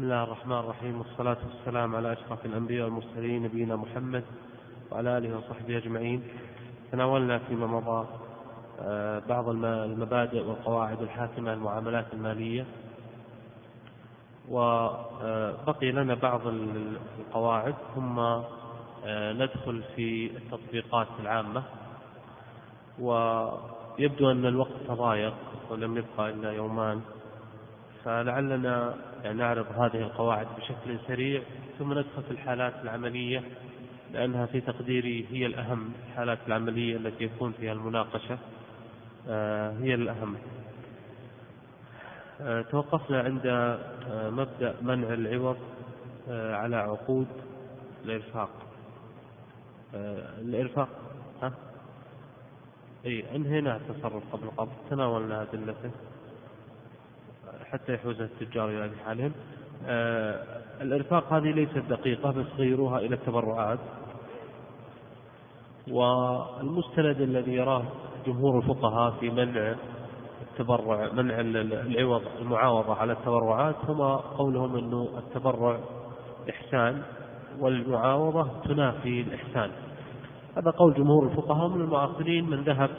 بسم الله الرحمن الرحيم، والصلاة والسلام على أشرف الأنبياء والمرسلين نبينا محمد وعلى آله وصحبه أجمعين. تناولنا فيما مضى بعض المبادئ والقواعد الحاكمة للمعاملات المالية، وبقي لنا بعض القواعد، ثم ندخل في التطبيقات العامة. ويبدو أن الوقت تضايق ولم يبقى إلا يومان، فلعلنا نعرض هذه القواعد بشكل سريع ثم ندخل في الحالات العملية، لأنها في تقديري هي الأهم. الحالات العملية التي يكون فيها المناقشة هي الأهم. توقفنا عند مبدأ منع العوض على عقود الإرفاق. الإرفاق انهينا التصرف قبل القبض، تناولنا أدلته حتى يحوز التجار إلى حالهم. الإرفاق هذه ليست دقيقة، بس غيروها إلى التبرعات، والمستند الذي يراه جمهور الفقهاء في منع التبرع، منع العوض، المعاوضة على التبرعات، هما قولهم أنه التبرع إحسان والمعاوضة تنافي الإحسان. هذا قول جمهور الفقهاء. من المعاصرين من ذهب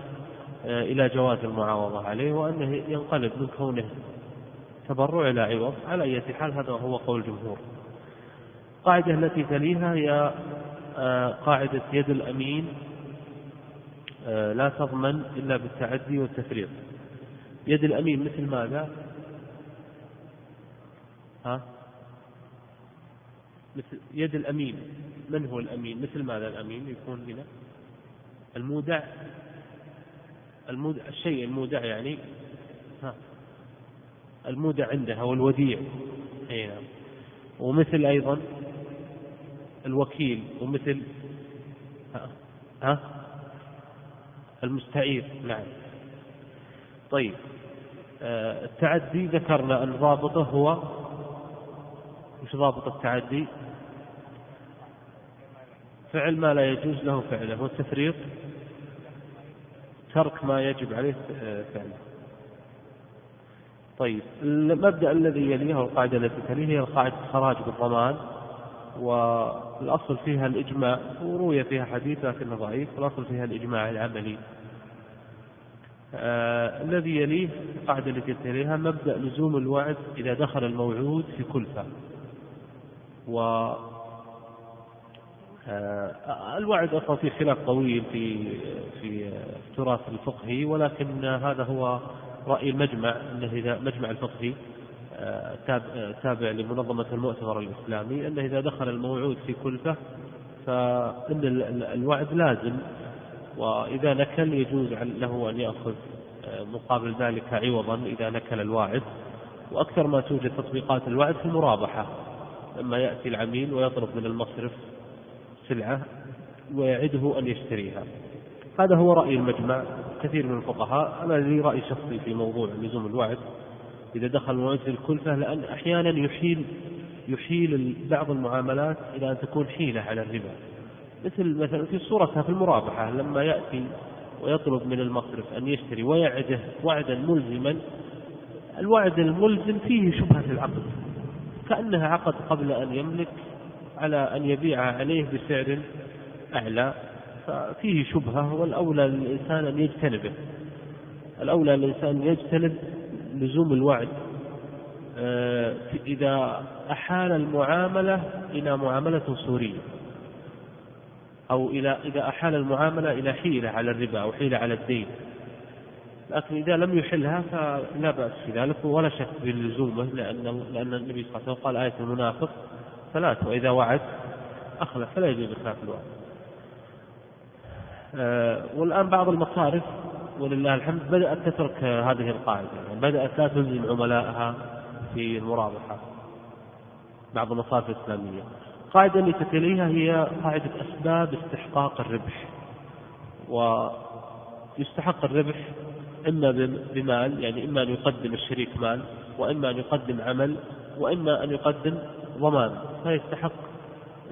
إلى جواز المعاوضة عليه، وأنه ينقلب من كونه تبرع إلى عوض. على أي حال هذا هو قول الجمهور. القاعدة التي تليها هي قاعدة يد الأمين لا تضمن إلا بالتعدي والتفريط. يد الأمين مثل ماذا؟ مثل يد الأمين. من هو الأمين؟ مثل ماذا الأمين يكون هنا؟ المودع. الشيء المودع، يعني المودع عندها والوديع. ومثل أيضا الوكيل، ومثل المستعير. نعم. طيب، التعدي ذكرنا أن ضابطه هو مش ضابط التعدي فعل ما لا يجوز له فعله، والتفريط ترك ما يجب عليه فعله. طيب، المبدأ الذي يليها والقاعدة التي تليها هي قاعدة الخراج بالضمان، والأصل فيها الإجماع، وروي فيها حديث لكنه ضعيف، والأصل فيها الإجماع العملي. الذي يليه، القاعدة التي تليها، مبدأ لزوم الوعد إذا دخل الموعود في كلفة. والوعد أصلا في خلاف طويل في التراث الفقهي، ولكن هذا هو رأي المجمع، أنه إذا مجمع الفقهي تابع لمنظمة المؤتمر الإسلامي، أنه إذا دخل الموعود في كلفة فإن الوعد لازم، وإذا نكل يجوز له أن يأخذ مقابل ذلك عوضا إذا نكل الواعد. وأكثر ما توجد تطبيقات الوعد في المرابحة، لما يأتي العميل ويطلب من المصرف سلعة ويعده أن يشتريها. هذا هو رأي المجمع، كثير من الفقهاء. أنا لي رأي شخصي في موضوع لزوم الوعد إذا دخل موعد الكلفة، لأن أحيانا يحيل بعض المعاملات إلى أن تكون حيلة على الربا، مثلا في صورتها في المرابحة، لما يأتي ويطلب من المصرف أن يشتري ويعده وعدا ملزما، الوعد الملزم فيه شبهة العقد، كأنها عقد قبل أن يملك على أن يبيع عليه بسعر أعلى، ففيه شبهة. والأولى للإنسان أن يجتنبه، الأولى للإنسان يجتنب لزوم الوعد إذا أحال المعاملة إلى معاملة صورية، أو إذا أحال المعاملة إلى حيلة على الربا أو حيلة على الدين. لكن إذا لم يحلها فلا بأس في ذلك ولا شك باللزومه، لأن النبي صلى الله عليه وسلم قال آية المنافق ثلاث، وإذا وعد أخلف فلا يجوز خلاف الوعد. والآن بعض المصارف ولله الحمد بدأت تترك هذه القاعدة، يعني بدأت لا تلزم عملائها في المرابحة، بعض المصارف الإسلامية. القاعدة التي تليها هي قاعدة أسباب استحقاق الربح. ويستحق الربح إما بمال، يعني إما أن يقدم الشريك مال، وإما أن يقدم عمل، وإما أن يقدم ضمان، فيستحق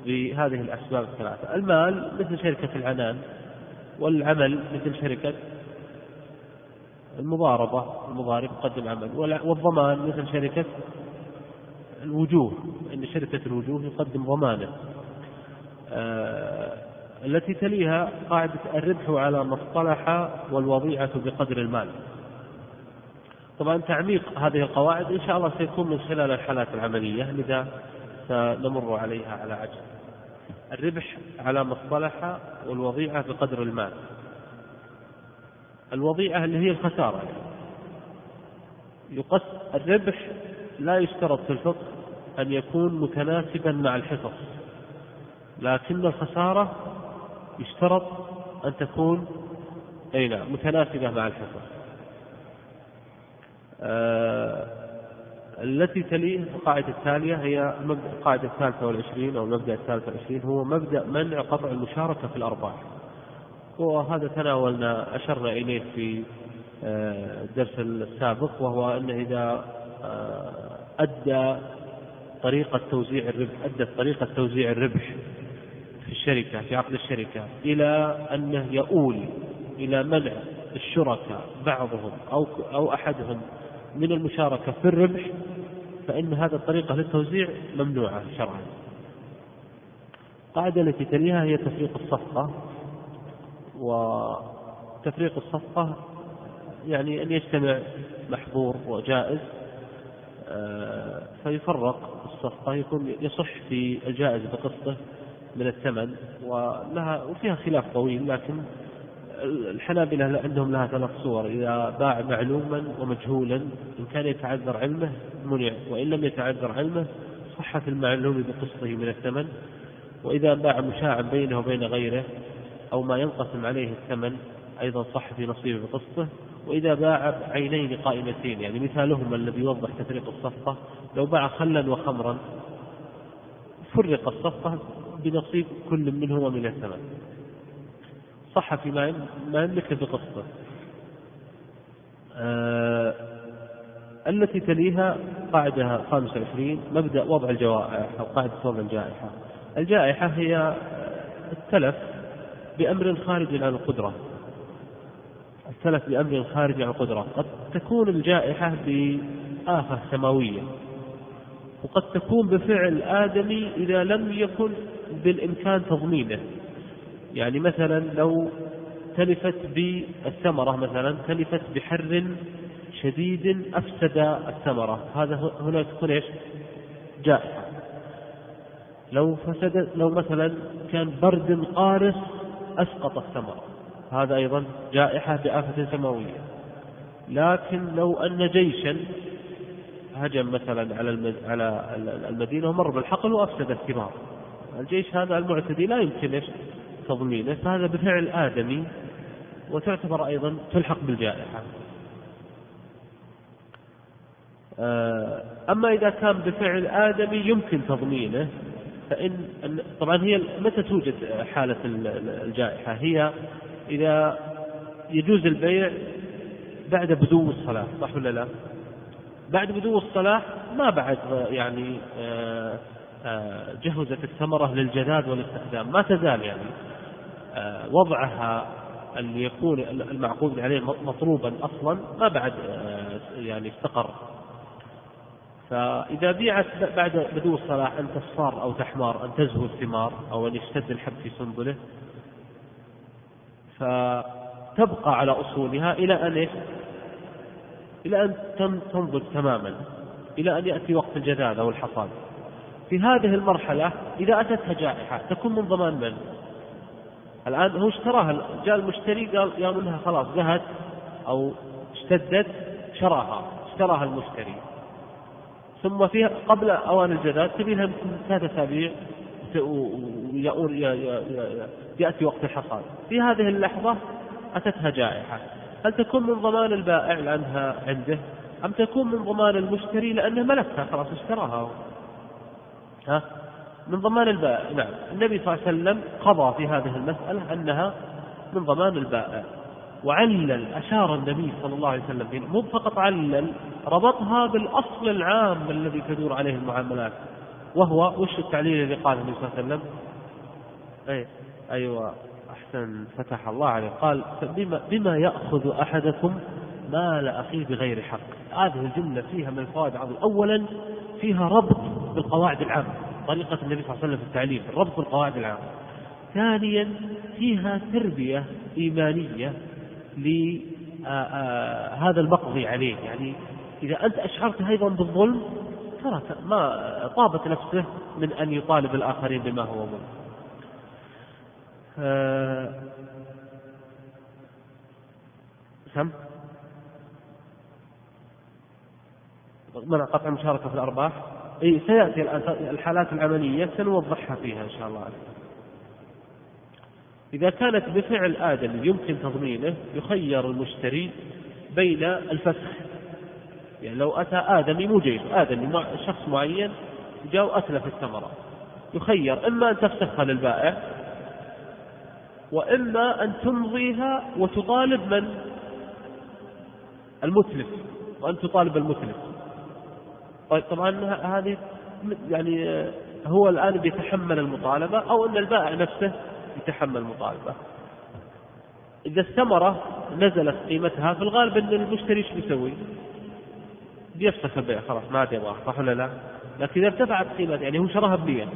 بهذه الأسباب الثلاثة. المال مثل شركة العنان، والعمل مثل شركة المضاربة، المضارب قدم عمل، والضمان مثل شركة الوجوه، إن شركة الوجوه يقدم ضمانه. التي تليها قاعدة الربح على ما اصطلح والوضيعة بقدر المال. طبعا تعميق هذه القواعد إن شاء الله سيكون من خلال الحالات العملية، لذا سنمر عليها على عجل. الربح على ما اصطلح والوضيعة بقدر المال، الوضيعة اللي هي الخسارة. يقص الربح لا يشترط في الفقه أن يكون متناسبا مع الحصص، لكن الخسارة يشترط أن تكون متناسبة مع الحصص. التي تليه القاعدة الثانية هي القاعدة الثالثة والعشرين أو المبدأ الثالث والعشرين، هو مبدأ منع قطع المشاركة في الأرباح، وهذا تناولنا أشرنا إليه في الدرس السابق، وهو أن إذا أدت طريقة توزيع الربح في الشركة في عقد الشركة إلى أنه يؤول إلى منع الشركاء بعضهم أو أحدهم من المشاركة في الربح، فإن هذا الطريقة للتوزيع ممنوعة شرعا. القاعدة التي تليها هي تفريق الصفقة، وتفريق الصفقة يعني أن يجتمع محظور وجائز فيفرق الصفقة، يكون يصح في الجائز بقسطه من الثمن، وفيها خلاف طويل، لكن الحنابلة عندهم لها 3 صور: إذا باع معلوما ومجهولا إن كان يتعذر علمه منع، وإن لم يتعذر علمه صحة المعلوم بقسطه من الثمن، وإذا باع مشاعا بينه وبين غيره أو ما ينقسم عليه الثمن أيضا صح في نصيبه بقسطه، وإذا باع عينين قائمتين، يعني مثالهما الذي يوضح تفريق الصفقة، لو باع خلا وخمرا فرق الصفقة بنصيب كل منهما من الثمن، صح فيما يملك بقسطه. التي تليها قاعدة 25 مبدأ وضع الجوائح أو قاعدة وضع الجائحة. الجائحة هي التلف بأمر خارج عن القدرة، التلف بأمر خارج عن القدرة. قد تكون الجائحة بآفة سماوية، وقد تكون بفعل آدمي إذا لم يكن بالإمكان تضمينه. يعني مثلا لو تلفت بالثمرة، مثلا تلفت بحر شديد أفسد الثمرة، هذا هنا تكون جائحة. لو مثلا كان برد قارس أسقط الثمرة، هذا أيضا جائحة بآفة سماوية. لكن لو أن جيشا هجم مثلا على المدينة ومر بالحقل وأفسد الثمار، الجيش هذا المعتدي لا يمكن تضمينه، فهذا بفعل آدمي وتعتبر أيضا تلحق بالجائحة. أما إذا كان بفعل آدمي يمكن تضمينه، فإن طبعا هي متى توجد حالة الجائحة؟ هي إذا يجوز البيع بعد بدو الصلاة، صح ولا لا؟ بعد بدو الصلاة ما بعد يعني جهزت الثمرة للجذاذ والاستخدام، ما تزال يعني وضعها اللي يكون المعقود عليه مطلوبا أصلا ما بعد يعني استقر. فإذا بيعت بعد بدو الصلاح أن تصفار أو تحمار، أن تزهو الثمار أو أن يشتد الحب في سنبله، فتبقى على أصولها إلى أن تنضج تماما، إلى أن يأتي وقت الجذاذ أو الحصاد. في هذه المرحلة إذا أتتها جائحة تكون من ضمان من؟ الآن هو اشتراها، جاء المشتري قال يا منها خلاص زهت أو اشتدت، اشتراها المشتري، ثم فيها قبل أوان الجذاذ تبينها من 3 أسابيع يأتي وقت الحصاد، في هذه اللحظة أتتها جائحة. هل تكون من ضمان البائع لأنها عنده، أم تكون من ضمان المشتري لأنه ملكها خلاص اشتراها؟ من ضمان البائع. نعم، النبي صلى الله عليه وسلم قضى في هذه المسألة أنها من ضمان البائع، وعلل، أشار النبي صلى الله عليه وسلم، مو فقط علل، ربطها بالأصل العام الذي تدور عليه المعاملات، وهو وش التعليل اللي قاله النبي صلى الله عليه وسلم؟ أيوة أحسن، فتح الله عليه، قال بما يأخذ أحدكم مال أخيه بغير حق. هذه الجملة فيها من الفوائد عظيمة. أولا فيها ربط الربط بالقواعد العامة، طريقة النبي صلى الله عليه وسلم في التعليم الربط بالقواعد العامة. ثانيا فيها تربية إيمانية لهذا المقضي عليه، يعني إذا أنت أشعرت أيضا بالظلم ترى ما طابت نفسه من أن يطالب الآخرين بما هو منه. سم منع قطع مشاركة في الأرباح، أي سيأتي الحالات العملية سنوضحها فيها إن شاء الله. إذا كانت بفعل آدم يمكن تضمينه يخير المشتري بين الفسخ، يعني لو أتى آدمي مجيب آدمي شخص معين جاء أتلف الثمرة، يخير إما أن تفسخها للبائع وإما أن تمضيها وتطالب من المتلف، وأن تطالب المتلف. طبعا هذه يعني هو الآن بيتحمل المطالبة أو أن البائع نفسه يتحمل المطالبة. إذا الثمرة نزلت قيمتها في الغالب أن المشتري شو يسوي؟ بيفسخ البيع، خلاص ما عاد يبغاه، صح ولا لا؟ لكن إذا ارتفعت قيمتها، يعني هو شراها ب100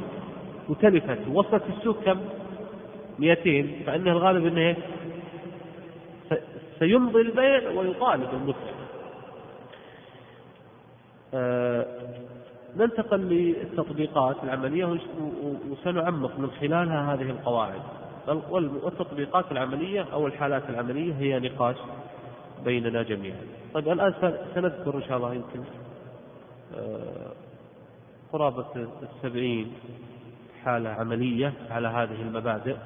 وتلفت ووصلت السوق كم؟ 200، فإنه الغالب أنه سيمضي البيع ويطالب المتلف. ننتقل للتطبيقات العملية وسنعمق من خلالها هذه القواعد، والتطبيقات العملية أو الحالات العملية هي نقاش بيننا جميعا. طيب الآن سنذكر إن شاء الله يمكن قرابة 70 حالة عملية على هذه المبادئ،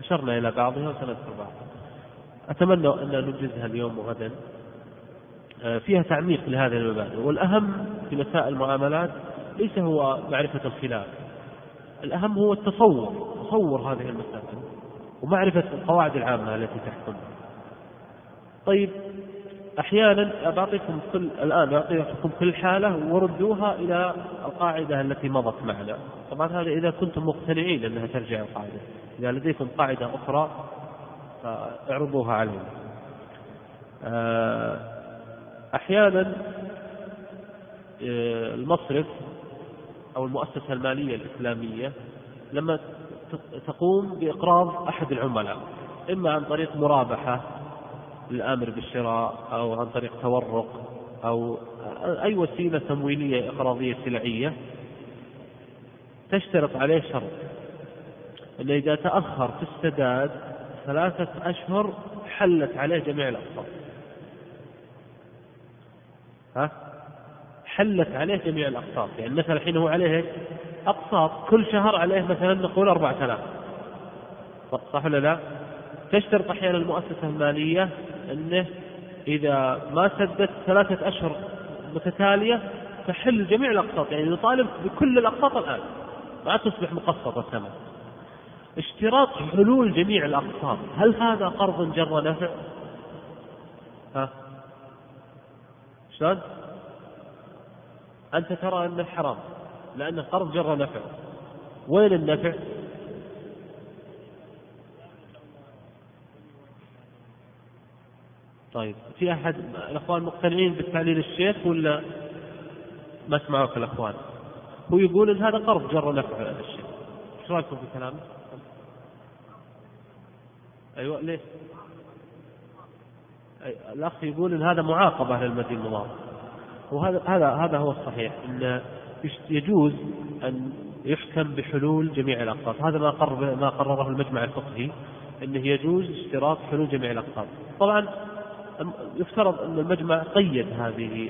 أشرنا إلى بعضها وسنذكر بعضها. أتمنى أن ننجزها اليوم وغدا. فيها تعميق لهذه المبادئ، والأهم في مسائل المعاملات ليس هو معرفة الخلاف، الأهم هو التصور، تصور هذه المسائل ومعرفة القواعد العامة التي تحكمها. طيب أحيانا أعطيكم كل حالة وردوها إلى القاعدة التي مضت معنا، طبعا هذا إذا كنتم مقتنعين أنها ترجع القاعدة، إذا لديكم قاعدة أخرى فاعرضوها علينا. أحيانا المصرف أو المؤسسة المالية الإسلامية لما تقوم بإقراض أحد العملاء، إما عن طريق مرابحة للآمر بالشراء أو عن طريق تورق أو أي وسيلة تمويلية إقراضية سلعية، تشترط عليه شرط أن إذا تأخر في السداد 3 أشهر حلت عليه جميع الأقساط. حلت عليه جميع الأقساط، يعني مثلا الحين هو عليه أقساط كل شهر عليه مثلا نقول 4000، صح ولا لا؟ تشترط أحيانا المؤسسة المالية أنه إذا ما سدت 3 أشهر متتالية تحل جميع الأقساط، يعني يطالب بكل الأقساط الآن، ما تصبح مقسطة الثمن. اشتراط حلول جميع الأقساط، هل هذا قرض جر نفع؟ شلون؟ أنت ترى أنه حرام لأنه قرض جر نفع، وين النفع؟ طيب في أحد الأخوان مقتنعين بالتعليل الشيخ ولا ما سمعوك الأخوان؟ هو يقول إن هذا قرض جر نفع الشيخ، إيش رأيكم في كلامه؟ أيوة ليه؟ الأخ يقول إن هذا معاقبة للمدين المضار، وهذا هذا هو الصحيح، إن يجوز أن يحكم بحلول جميع الأقساط، هذا ما قرره المجمع الفقهي أنه يجوز اشتراط حلول جميع الأقساط. طبعا يفترض أن المجمع قيد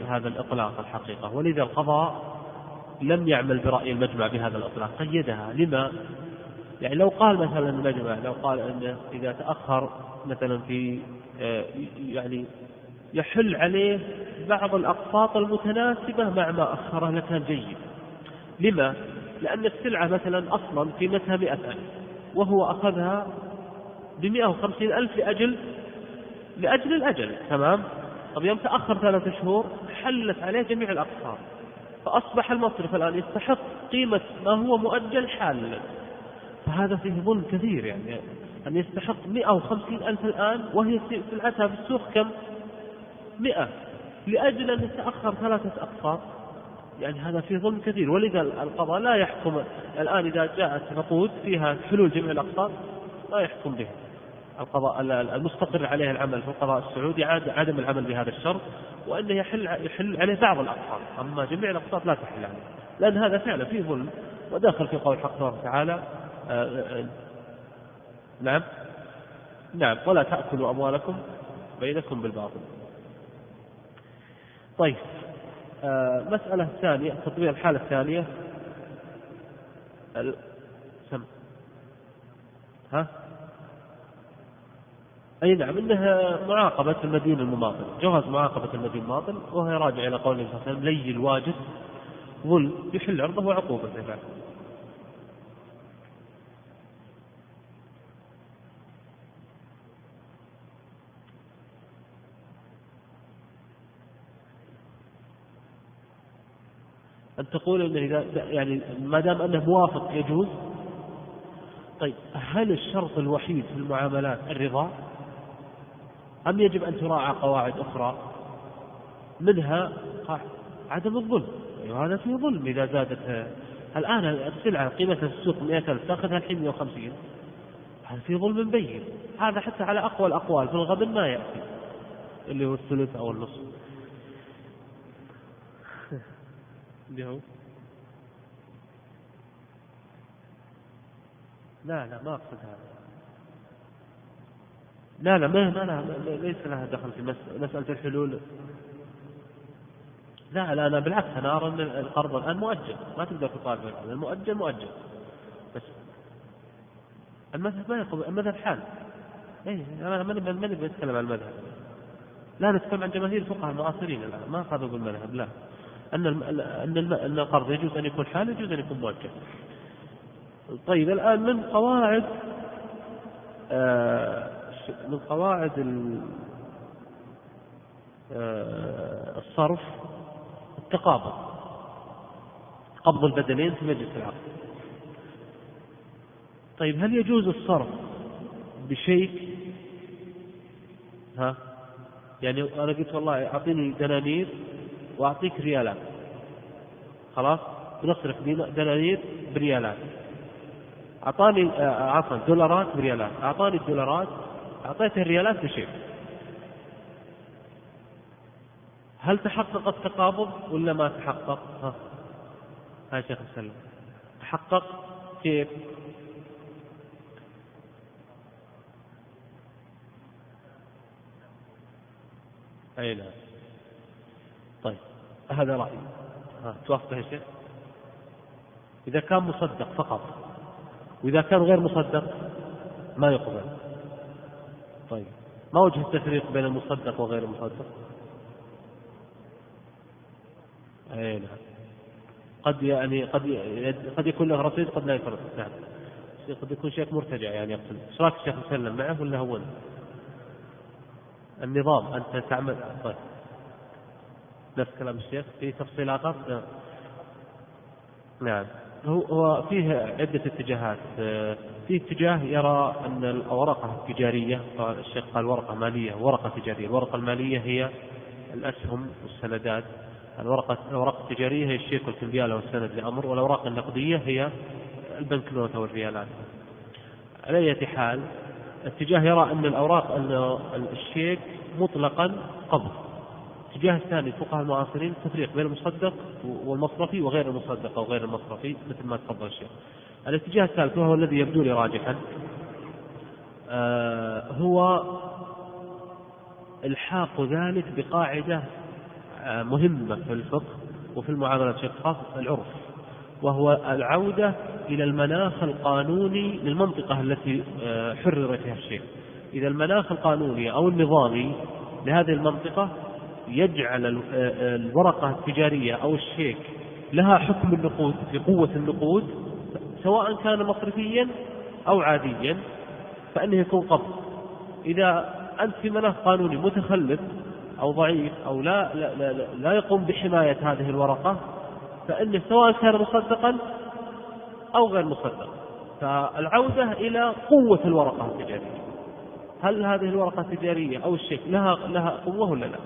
هذا الإطلاق الحقيقة، ولذا القضاء لم يعمل برأي المجمع بهذا الإطلاق، قيدها. لما؟ يعني لو قال مثلا المجمع لو قال أنه إذا تأخر مثلا في يعني يحل عليه بعض الأقساط المتناسبة مع ما أخره لكان جيد. لما؟ لأن السلعة مثلا أصلا قيمتها 100,000 وهو أخذها ب150,000 لأجل الأجل، تمام؟ طب يوم تأخر 3 شهور حلت عليه جميع الأقساط، فأصبح المصرف الآن يستحق قيمة ما هو مؤجل حالا، فهذا فيه ظلم كثير، يعني أن يستحق 150,000 الآن وهي سلعتها بالسوق كم؟ 100، لأجل أن يتأخر 3 أقساط يعني هذا فيه ظلم كثير. ولذا القضاء لا يحكم الآن إذا جاءت نقود فيها حلول جميع الأقطار لا يحكم به القضاء المستقر عليه العمل في القضاء السعودي عدم العمل بهذا الشرط، وأنه يحل عليه بعض الأقطار، أما جميع الأقطار لا تحل عليه، لأن هذا فعلا فيه ظلم وداخل في قول حق الله تعالى نعم ولا تأكلوا أموالكم بينكم بالباطل. طيب مسألة الثانية، تطبيق الحالة الثانية أي نعم إنها معاقبة المدين المماطل، جواز معاقبة المدين المماطل، وهي راجع إلى قول النبي صلى الله عليه وسلم لي الواجد ظلم يحل عرضه وعقوبة. أن تقول إنه يعني ما دام أنه موافق يجوز. طيب هل الشرط الوحيد في المعاملات الرضا أم يجب أن تراعى قواعد أخرى منها عدم الظلم؟ يعني هذا فيه ظلم إذا زادت الآن السلعة قيمة السوق 100,000 تأخذها الحين 150، هذا فيه ظلم مبين. هذا حتى على أقوى الأقوال في الغبن ما يأتي اللي هو الثلث أو النصف له. لا ما أقصد هذا، لا ما ليس لها دخل في مسألة الحلول. لا أنا بالعكس أنا أرى أن القرض الآن مؤجل، ما تقدر تطالب بالحلول، المؤجل مؤجل بس. المذهب ما يقبل، المذهب حال أنا ما نتكلم عن المذهب، لا نتكلم عن جماهير الفقهاء المعاصرين الآن ما أخذوا بالمذهب، لا أن القرض يجوز أن يكون حال يجوز أن يكون مؤجل. طيب الآن من قواعد الصرف التقابض، قبض البدنين في مجلس العقد. طيب هل يجوز الصرف بشيك؟ يعني أنا قلت والله أعطيني دنانير وأعطيك ريالات، خلاص نصرف دنانير بريالات، أعطاني عفوا دولارات بريالات، أعطاني الدولارات أعطيته الريالات بشيك، هل تحقق التقابض ولا ما تحقق؟ ها شيخ السلام تحقق كيف؟ أي لا. طيب هذا رأيي، توافقه الشيخ؟ إذا كان مصدق فقط، وإذا كان غير مصدق ما يقبل. طيب ما وجه التفريق بين المصدق وغير المصدق؟ أي نعم قد يكون له رصيد قد لا يكون رصيد، نعم قد يكون شيخ مرتجع يعني يقتل. إيش رأيك الشيخ مسلم معه ولا هو النظام أنت تعمل؟ طيب نفس كلام الشيخ في تفصيل آخر. نعم هو فيه عدة اتجاهات، في اتجاه يرى أن الورقة التجارية، الشيخ قال ورقة مالية ورقة تجارية، الورقة المالية هي الأسهم والسندات، الورقة التجارية هي الشيك والكمبيالة والسند لأمر، والأوراق النقدية هي البنكنوت والريالات. على أي حال اتجاه يرى أن الأوراق الشيك مطلقا قبض. الاتجاه الثاني فقهاء المعاصرين تفريق بين المصدق والمصرفي وغير المصدق وغير المصرفي مثل ما تفضل الشيخ. الاتجاه الثالث وهو الذي يبدو لي راجحا هو الحاق ذلك بقاعدة مهمة في الفقه وفي المعاملات خاصة العرف، وهو العودة إلى المناخ القانوني للمنطقة التي حرر فيها الشيء. إذا المناخ القانوني أو النظامي لهذه المنطقة يجعل الورقة التجارية أو الشيك لها حكم النقود بقوة النقود سواء كان مصرفيا أو عاديا فإنه يكون قبض. إذا أنت في مناخ قانوني متخلف أو ضعيف أو لا يقوم بحماية هذه الورقة فإنه سواء كان مصدقا أو غير مصدق، فالعودة إلى قوة الورقة التجارية، هل هذه الورقة التجارية أو الشيك لها قوة ولا لا؟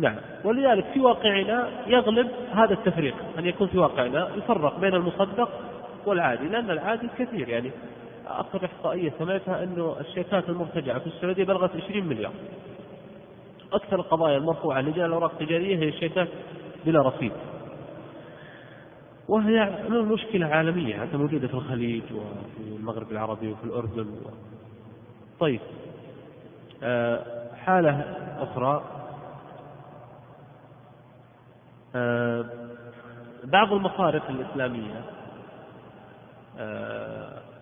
نعم. ولذلك في واقعنا يغلب هذا التفريق، أن يكون في واقعنا يفرق بين المصدق والعادي، لأن العادي كثير. يعني أكثر إحصائية سمعتها أنه الشيكات المرتجعة في السعودية بلغت 20 مليار. أكثر القضايا المرفوعة لجنة الأوراق التجارية هي الشيكات بلا رصيد، وهي مشكلة عالمية حتى موجودة في الخليج وفي المغرب العربي وفي الأردن. طيب، حالة أخرى، بعض المصارف الإسلامية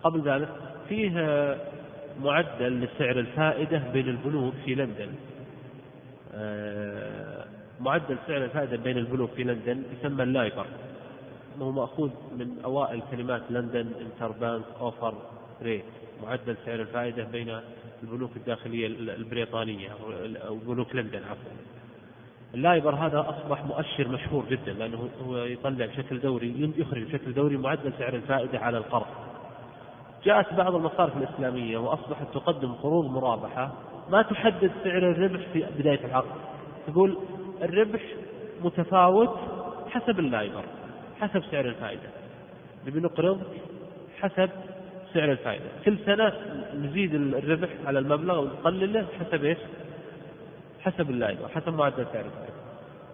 قبل ذلك فيها معدل لسعر الفائدة بين البنوك في لندن. معدل سعر الفائدة بين البنوك في لندن يسمى اللايبر، وهو مأخوذ من أوائل كلمات لندن انتربانك أوفر ريت، معدل سعر الفائدة بين البنوك الداخلية البريطانية أو بنوك لندن عفوا. اللايبر هذا أصبح مؤشر مشهور جدا، لأنه هو يطلع بشكل دوري، يخرج بشكل دوري معدل سعر الفائدة على القرض. جاءت بعض المصارف الإسلامية وأصبحت تقدم قروض مرابحة ما تحدد سعر الربح في بداية العقد، تقول الربح متفاوت حسب اللايبر، حسب سعر الفائدة، بنقرض حسب سعر الفائدة، كل سنة نزيد الربح على المبلغ ونقلله حسب إيش؟ حسب اللايبر، حسب معدل سعر الفائدة.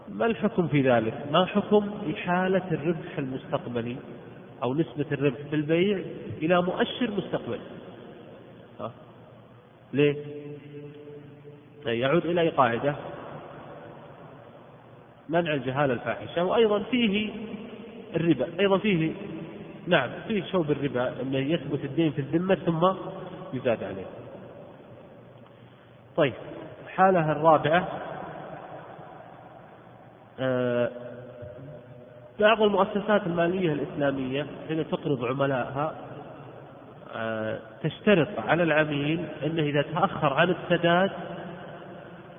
ما الحكم في ذلك؟ ما حكم إحالة الربح المستقبلي أو نسبة الربح في البيع إلى مؤشر مستقبلي؟ ليه؟ يعود إلى قاعدة منع الجهالة الفاحشة، وأيضا فيه الربا، أيضا فيه نعم فيه شوب الربا، أن يثبت الدين في الذمة ثم يزاد عليه. طيب، حالة الرابعة، بعض المؤسسات المالية الإسلامية حين تقرض عملائها تشترط على العميل أنه إذا تأخر عن السداد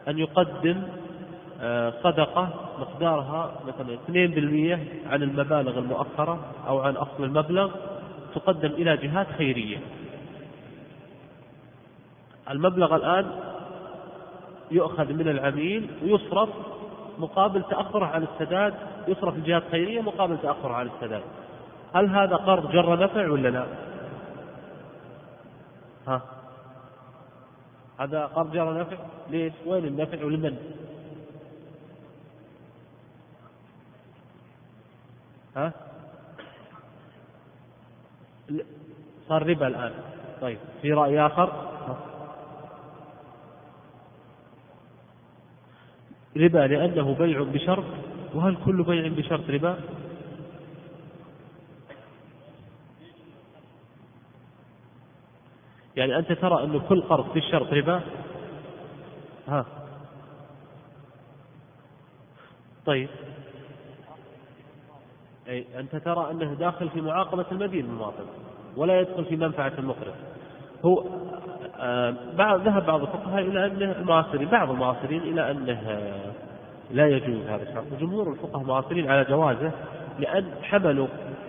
أن يقدم صدقة مقدارها مثلا 2% عن المبالغ المؤخرة أو عن أصل المبلغ، تقدم إلى جهات خيرية. المبلغ الآن يؤخذ من العميل ويصرف مقابل تأخره عن السداد، يصرف لجهات خيرية مقابل تأخره عن السداد. هل هذا قرض جر نفع ولا لا؟ ها، هذا قرض جر نفع. ليش؟ وين النفع ولمن؟ ها، صار ربا الآن. طيب، في رأي آخر، ربا لأنه بيع بشرط، وهل كل بيع بشرط ربا؟ يعني أنت ترى أنه كل قرض في الشرط ربا؟ ها، طيب، أي أنت ترى أنه داخل في معاقبة المدين المواطن ولا يدخل في منفعة المقرض. هو ذهب بعض الفقهاء إلى أنه المعاصرين، بعض المعاصرين إلى أنه لا يجوز هذا الشرط، وجمهور الفقهاء معاصرين على جوازه، لأن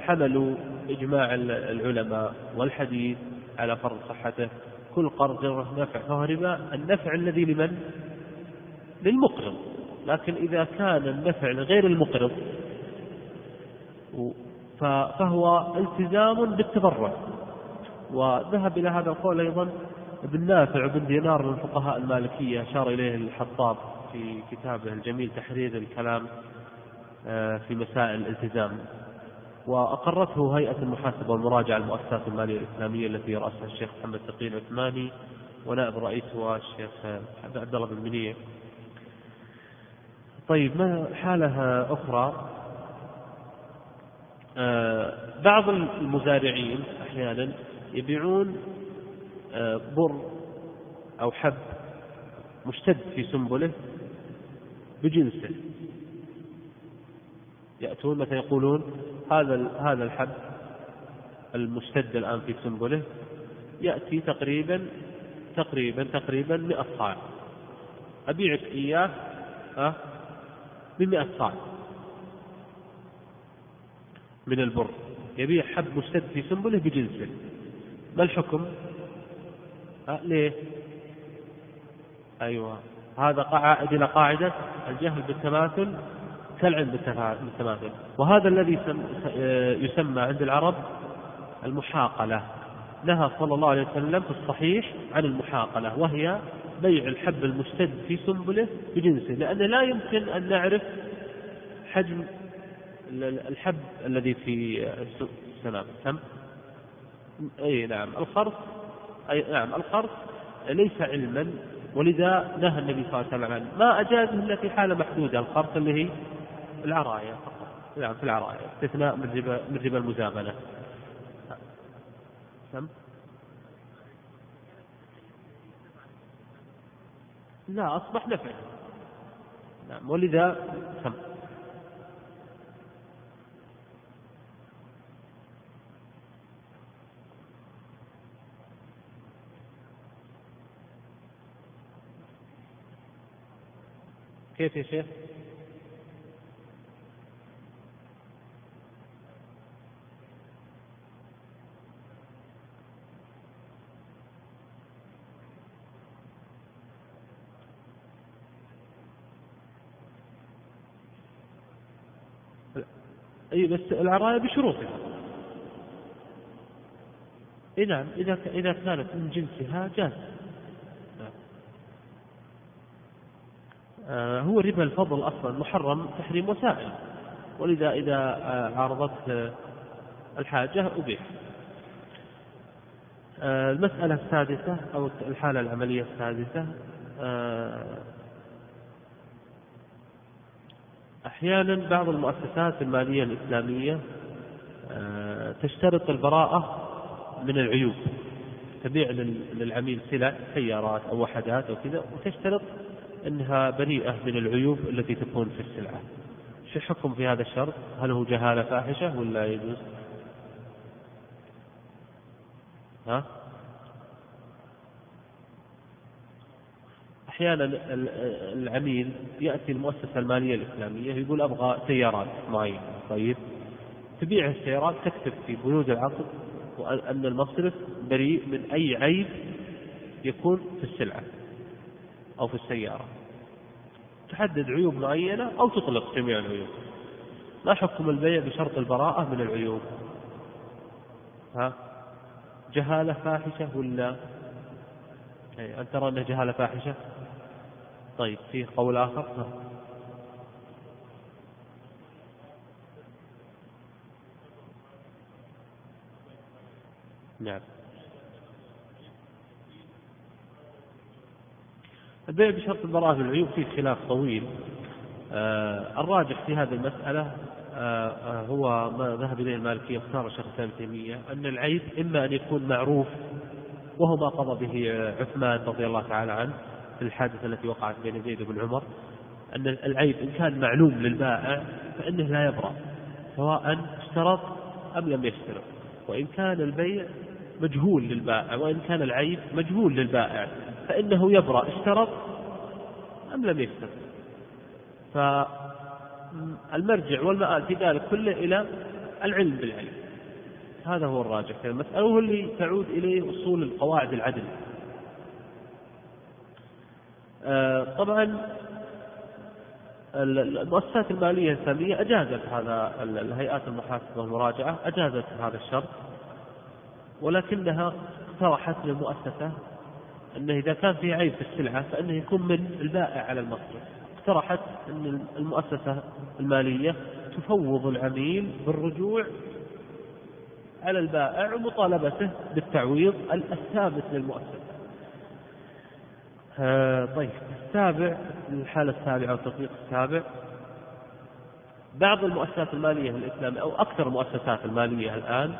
حملوا إجماع العلماء والحديث على فرض صحته. كل قرض جره نفع فهو ربا، النفع الذي لمن؟ للمقرض. لكن إذا كان النفع لغير المقرض فهو التزام بالتبرع. وذهب إلى هذا القول أيضا ابن نافع بن دينار من الفقهاء المالكية، أشار إليه الحطاب في كتابه الجميل تحرير الكلام في مسائل الالتزام، وأقرته هيئة المحاسبة والمراجعة المؤسسات المالية الإسلامية التي رأسها الشيخ محمد تقي العثماني، ونائب رئيسها الشيخ عبد الله بن منيع. طيب، ما حالها أخرى، بعض المزارعين أحيانا يبيعون بر أو حب مشتد في سنبله بجنسه، يأتون مثلا يقولون هذا الحب المشتد الآن في سنبله يأتي تقريبا 100 صاع، أبيعك إياه ب100 صاع من البر. يبيع حب مشتد في سنبله بجنسه، ما الحكم؟ ليه؟ أيوة، هذا قاعدة قاعدة الجهل بالتماثل كالعلم بالتماثل. وهذا الذي يسمى عند العرب المحاقلة، نهى صلى الله عليه وسلم في الصحيح عن المحاقلة، وهي بيع الحب المشتد في سنبله بجنسه، لأن لا يمكن أن نعرف حجم الحب الذي في السناب. أي نعم الخرص، أي نعم الخرص ليس علما، ولذا نهى النبي صلى الله عليه وسلم عنه، ما أجازه إلا في حالة محدودة، الخرص اللي هي العراية، نعم في العراية استثناء من ربا المزامنة. لا أصبح نفع، نعم ولذا كيف يا شيخ؟ اي بس العرايه بشروطها. اي نعم اذا كانت من جنسها جاز. هو ربا الفضل اصلا محرم تحريم وسائل، ولذا اذا عارضت الحاجه ابيح. المساله السادسه او الحاله العمليه السادسه، أحيانا بعض المؤسسات المالية الإسلامية تشترط البراءة من العيوب، تبيع للعميل سلع سيارات أو وحدات أو كذا، وتشترط أنها بريئة من العيوب التي تكون في السلعة. شو الحكم في هذا الشرط؟ هل هو جهالة فاحشة ولا يجوز؟ ها؟ أحيانا العميل يأتي المؤسسة المالية الإسلامية يقول أبغى سيارات معينة، طيب تبيع السيارات، تكتب في بنود العقد وأن المصرف بريء من أي عيب يكون في السلعة أو في السيارة، تحدد عيوب معينة أو تطلق جميع العيوب. ما حكم البيع بشرط البراءة من العيوب؟ ها؟ جهالة فاحشة ولا؟ أي أنت ترى أنها جهالة فاحشة؟ طيب فيه قول آخر؟ نعم البيع بشرط البراءة من العيوب فيه خلاف طويل. الراجح في هذه المسألة هو ما ذهب إليه المالكية واختار الشيخ الإسلام ابن تيمية، أن العيب إما أن يكون معروف، وهو ما قضى به عثمان رضي الله تعالى عنه في الحادثة التي وقعت بين زيد بن عمر، أن العيب إن كان معلوم للبائع فإنه لا يبرأ سواء اشترط أم لم يشترط، وإن كان البيع مجهول للبائع، وإن كان العيب مجهول للبائع فإنه يبرأ اشترط أم لم يشترط. فالمرجع والمآل في ذلك كله إلى العلم بالعيب، هذا هو الراجح في المسألة، وهو اللي تعود إليه أصول القواعد العدل. طبعا المؤسسات المالية الإسلامية أجازت هذا، الهيئات المحاسبة والمراجعة أجازت هذا الشرط، ولكنها اقترحت للمؤسسة أنه إذا كان في عيب في السلعة فإنه يكون من البائع على المصرف. اقترحت أن المؤسسة المالية تفوض العميل بالرجوع على البائع ومطالبته بالتعويض الثابت للمؤسسة. طيب السابع، الحالة السابعة أو التطبيق السابع، بعض المؤسسات المالية الإسلامية أو أكثر المؤسسات المالية الآن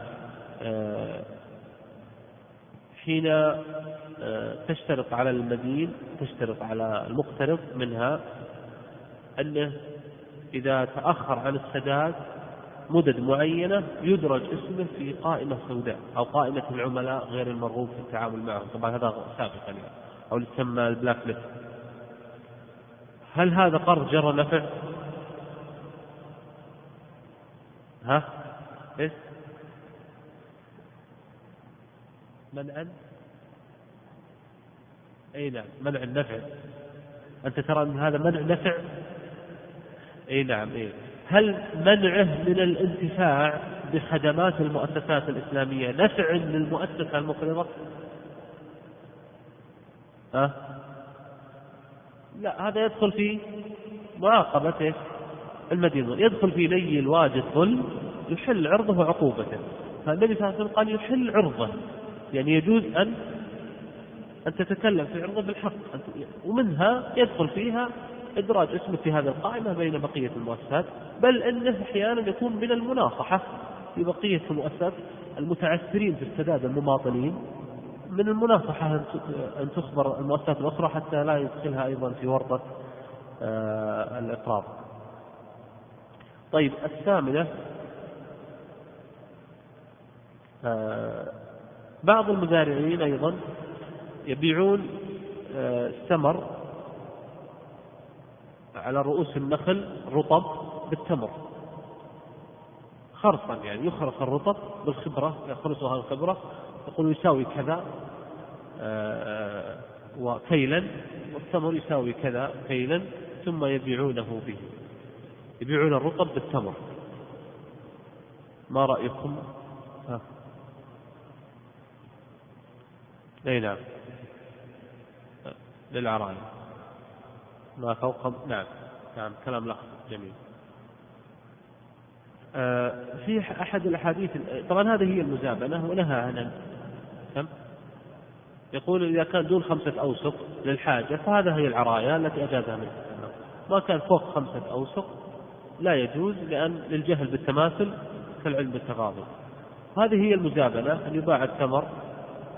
حين تشترط على المدين، تشترط على المقترض منها أنه إذا تأخر عن السداد مدد معينة يدرج اسمه في قائمة سوداء أو قائمة العملاء غير المرغوب في التعامل معهم، طبعا هذا سابقا يعني، أو يسمى البلاك ليست. هل هذا قرض جرى نفع؟ ها؟ إيش؟ منعا؟ أي نعم منع النفع. أنت ترى أن هذا منع نفع؟ أي نعم. أي هل منعه من الانتفاع بخدمات المؤسسات الإسلامية نفع للمؤسسة المقرضة؟ لا، هذا يدخل في مراقبته المدينة، يدخل في لي الواجد ظلم، يحل عرضه وعقوبته. فالنبي صلى الله عليه وسلم قال يحل عرضه، يعني يجوز أن تتكلم في عرضه بالحق، ومنها يدخل فيها إدراج اسمه في هذه القائمة بين بقية المؤسسات، بل أنه أحيانا يكون من المناصحة لبقية المؤسسات المتعثرين في السداد المماطلين، من المناصحة أن تخبر المؤسسات الأخرى حتى لا يدخلها أيضا في ورطة الإقراض. طيب، الثامنة، بعض المزارعين أيضا يبيعون الثمر على رؤوس النخل رطب بالتمر خرصا، يعني يخرص الرطب بالخبرة، يخرصها الخبرة، يقول يساوي كذا وكيلا، والتمر يساوي كذا كيلا، ثم يبيعونه به، يبيعون الرطب بالتمر. ما رأيكم؟ اي نعم، للعراية ما فوق. نعم نعم، كلام لطيف جميل. في احد الاحاديث، طبعا هذه هي المزابنة ولها عنان، يقول اذا كان دون 5 أوسق للحاجة فهذا هي العراية التي اجازها منه، ما كان فوق 5 أوسق لا يجوز، لان للجهل بالتماثل كالعلم بالتفاضل. هذه هي المزابنة، ان يباع التمر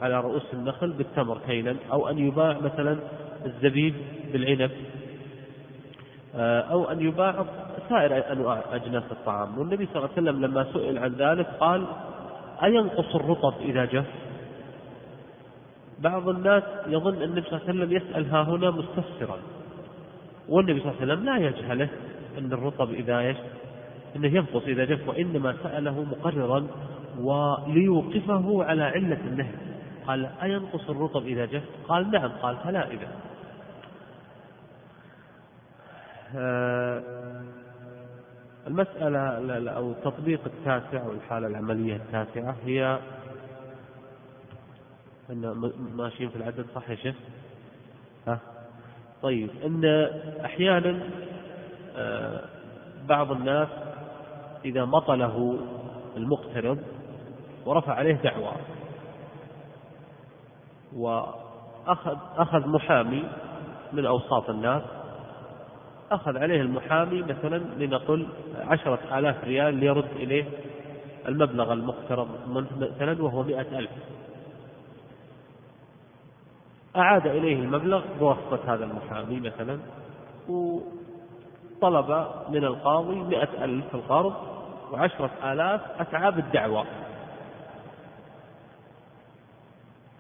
على رؤوس النخل بالتمر كيلا، أو أن يباع مثلا الزبيب بالعنب، أو أن يباع سائر أنواع أجناس الطعام. والنبي صلى الله عليه وسلم لما سئل عن ذلك قال أينقص الرطب إذا جف؟ بعض الناس يظن أن النبي صلى الله عليه وسلم يسأل ها هنا مستفسرا، والنبي صلى الله عليه وسلم لا يجهله أن الرطب إذا جف أنه ينقص إذا جف، وإنما سأله مقررا وليوقفه على علة النهي. قال أينقص الرطب إذا جف؟ قال نعم. قال فلا إذا. المسألة أو التطبيق التاسع أو الحالة العملية التاسعة هي أن ماشيين في العدد صح يا شيخ؟ طيب، أن أحيانا بعض الناس إذا مطله المقترض ورفع عليه دعوى وأخذ محامي من أوساط الناس، أخذ عليه المحامي مثلا لنقل 10,000 ريال ليرد إليه المبلغ المقترض مثلا، وهو 100,000، أعاد إليه المبلغ بواسطة هذا المحامي مثلا، وطلب من القاضي 100,000 القرض و10,000 أتعاب الدعوى.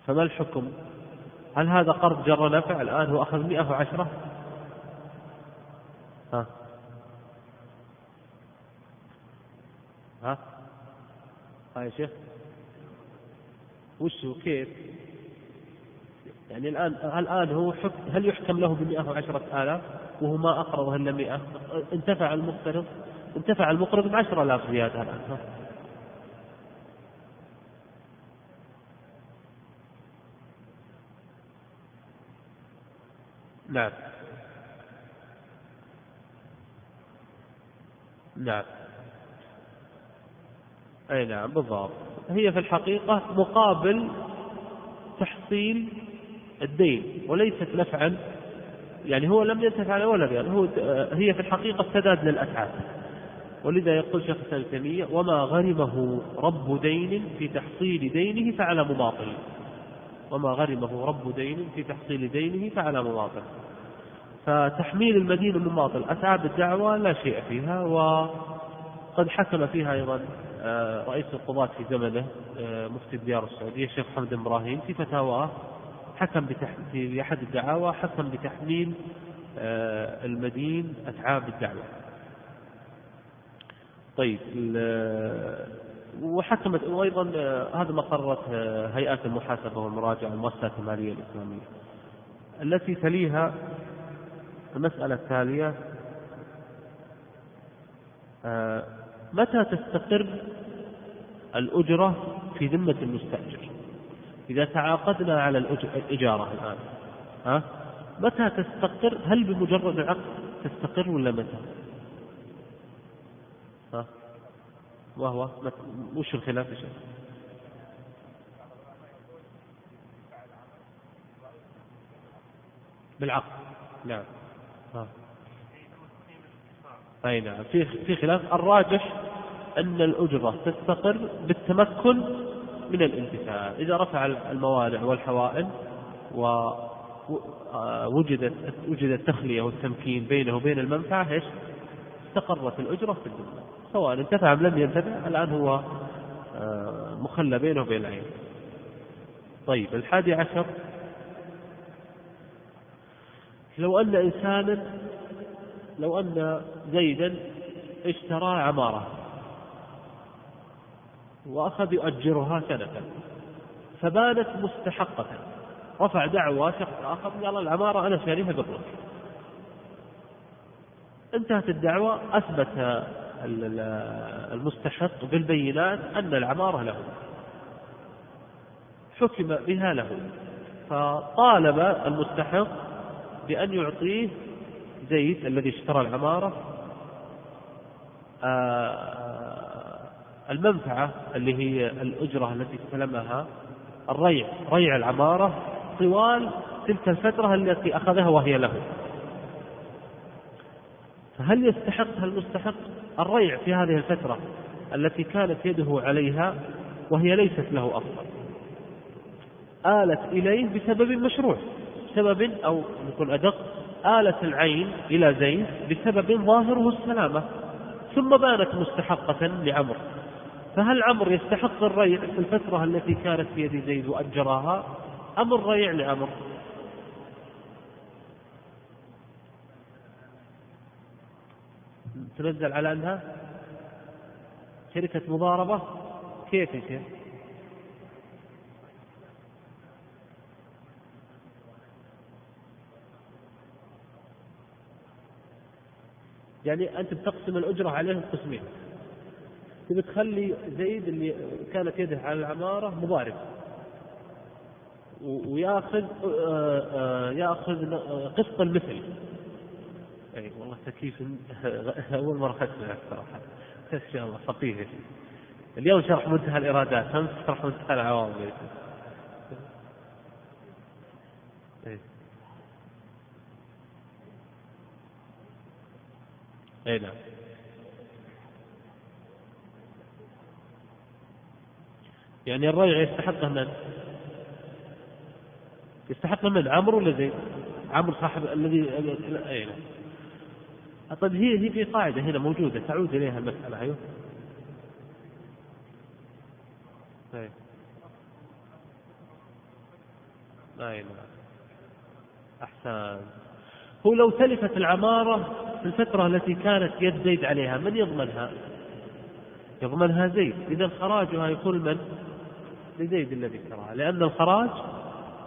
فما الحكم؟ هل هذا قرض جر نفع؟ الآن هو أخذ 110، ها يا شيخ وشو كيف؟ يعني الآن هو هل يحكم له ب110,000 وهو ما أقرضه إلا 100؟ انتفع المقرض ب10,000 زيادة الآن. نعم أي نعم بالضبط، هي في الحقيقة مقابل تحصيل الدين وليست نفعا، يعني هو لم ينتفع على ولا ريال، هي في الحقيقة سداد للأتعاب. ولذا يقول شيخ الإسلام ابن تيمية وما غرمه رب دين في تحصيل دينه فعلى مماطل، وما غرمه رب دين في تحصيل دينه فعلى مماطل. فتحميل المدين المماطل أتعاب الدعوة لا شيء فيها، وقد حكم فيها أيضا رئيس القضاة في زمنه مفتي الديار السعودية الشيخ حمد إبراهيم في فتاواه، حكم في أحد الدعاوى حكم بتحميل المدين أتعاب الدعوة. طيب، وحكمت أيضا هذا ما قررت هيئات المحاسبة والمراجعة والمؤسسات المالية الإسلامية. التي تليها المسألة التالية: متى تستقر الأجرة في ذمة المستأجر؟ إذا تعاقدنا على الإجارة الآن، متى تستقر؟ هل بمجرد العقد تستقر ولا متى؟ وهو وش الخلاف؟ شيء بالعقد. نعم. أي نعم، في خلاف. الراجح أن الأجرة تستقر بالتمكن من الانتفاع. إذا رفع الموانع والحوائل ووجدت تخلية والتمكين بينه وبين المنفعة، استقرت الأجرة في الدولة، سواء انتفع أم لم ينتفع. الآن هو مخلى بينه وبين العين. طيب، 11: لو أن زيدا اشترى عمارة وأخذ يؤجرها سنة، فبانت مستحقة، رفع دعوى شخص آخر: يلا العمارة أنا شاريها قبلك. انتهت الدعوى، أثبت المستحق بالبينات أن العمارة له، حكم بها له، فطالب المستحق بأن يعطيه زيد الذي اشترى العمارة المنفعة اللي هي الأجرة التي استلمها، ريع العمارة طوال تلك الفترة التي أخذها وهي له. فهل يستحقها المستحق الريع في هذه الفترة التي كانت يده عليها وهي ليست له أصلا، آلت إليه بسبب مشروع، سبب أو نكون أدق، آلت العين إلى زيد بسبب ظاهره السلامة، ثم بانت مستحقة لعمر، فهل عمر يستحق الريع في الفترة التي كانت في يد زيد وأجراها، أم الريع لعمر؟ تنزل على أنها شركة مضاربة. كيف يصير؟ يعني أنت بتقسم الأجرة عليهم قسمين، بتخلي زيد اللي كانت يده على العمارة مضارب ويأخذ قسط المثل. أي والله تكييف، أول مرة أخذتها الصراحة. إن شاء الله فقيه اليوم، شرح منتهى الإرادات، أمس شرح منتهى العوامل. أي نعم. يعني الريع يستحق من عمرو ولا زيد؟ عمرو صاحب الذي. أي نعم. طب هي في قاعدة هنا موجودة تعود إليها المسألة. أيوه. أي نعم. أحسن. هو لو تلفت العمارة في الفترة التي كانت يد زيد عليها، من يضمنها؟ يضمنها زيد. إذا خراجها يقول من؟ لزيد الذي اشتراها، لأن الخراج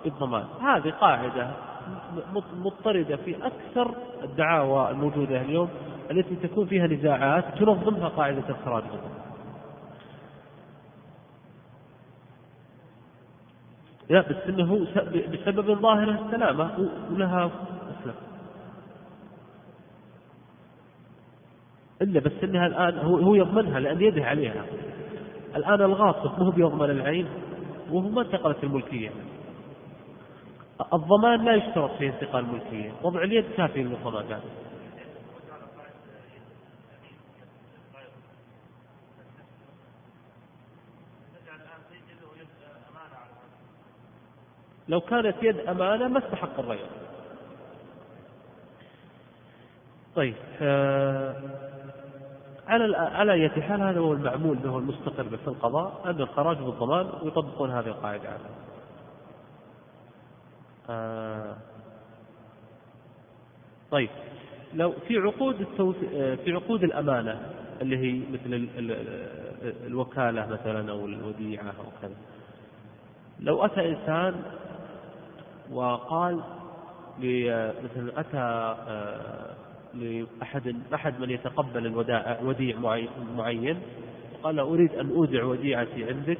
الضمان. هذه قاعدة مضطردة في أكثر الدعاوى الموجودة اليوم التي تكون فيها نزاعات، تنظمها قاعدة الخراج. لا، بس إنه بسبب ظاهرها السلامة ولها أسلم. إلا بس إنها الآن هو يضمنها لأن يده عليها. الآن الغاصب مو بيضمن العين، وهو ما انتقلت الملكية. الضمان لا يشترط في انتقال الملكية، وضع اليد كافي للضمان. لو كانت يد أمانة ما استحق الريع. طيب، على أي حال هذا هو المعمول به المستقر في القضاء، أن الخراج بالضمان، ويطبقون هذه القاعدة على. طيب، لو في عقود الأمانة اللي هي مثل الوكالة مثلا أو الوديعة أو كذا، لو أتى إنسان وقال مثلا أتى لأحد من يتقبل الودائع وديع معين، قال أريد أن أودع وديعتي عندك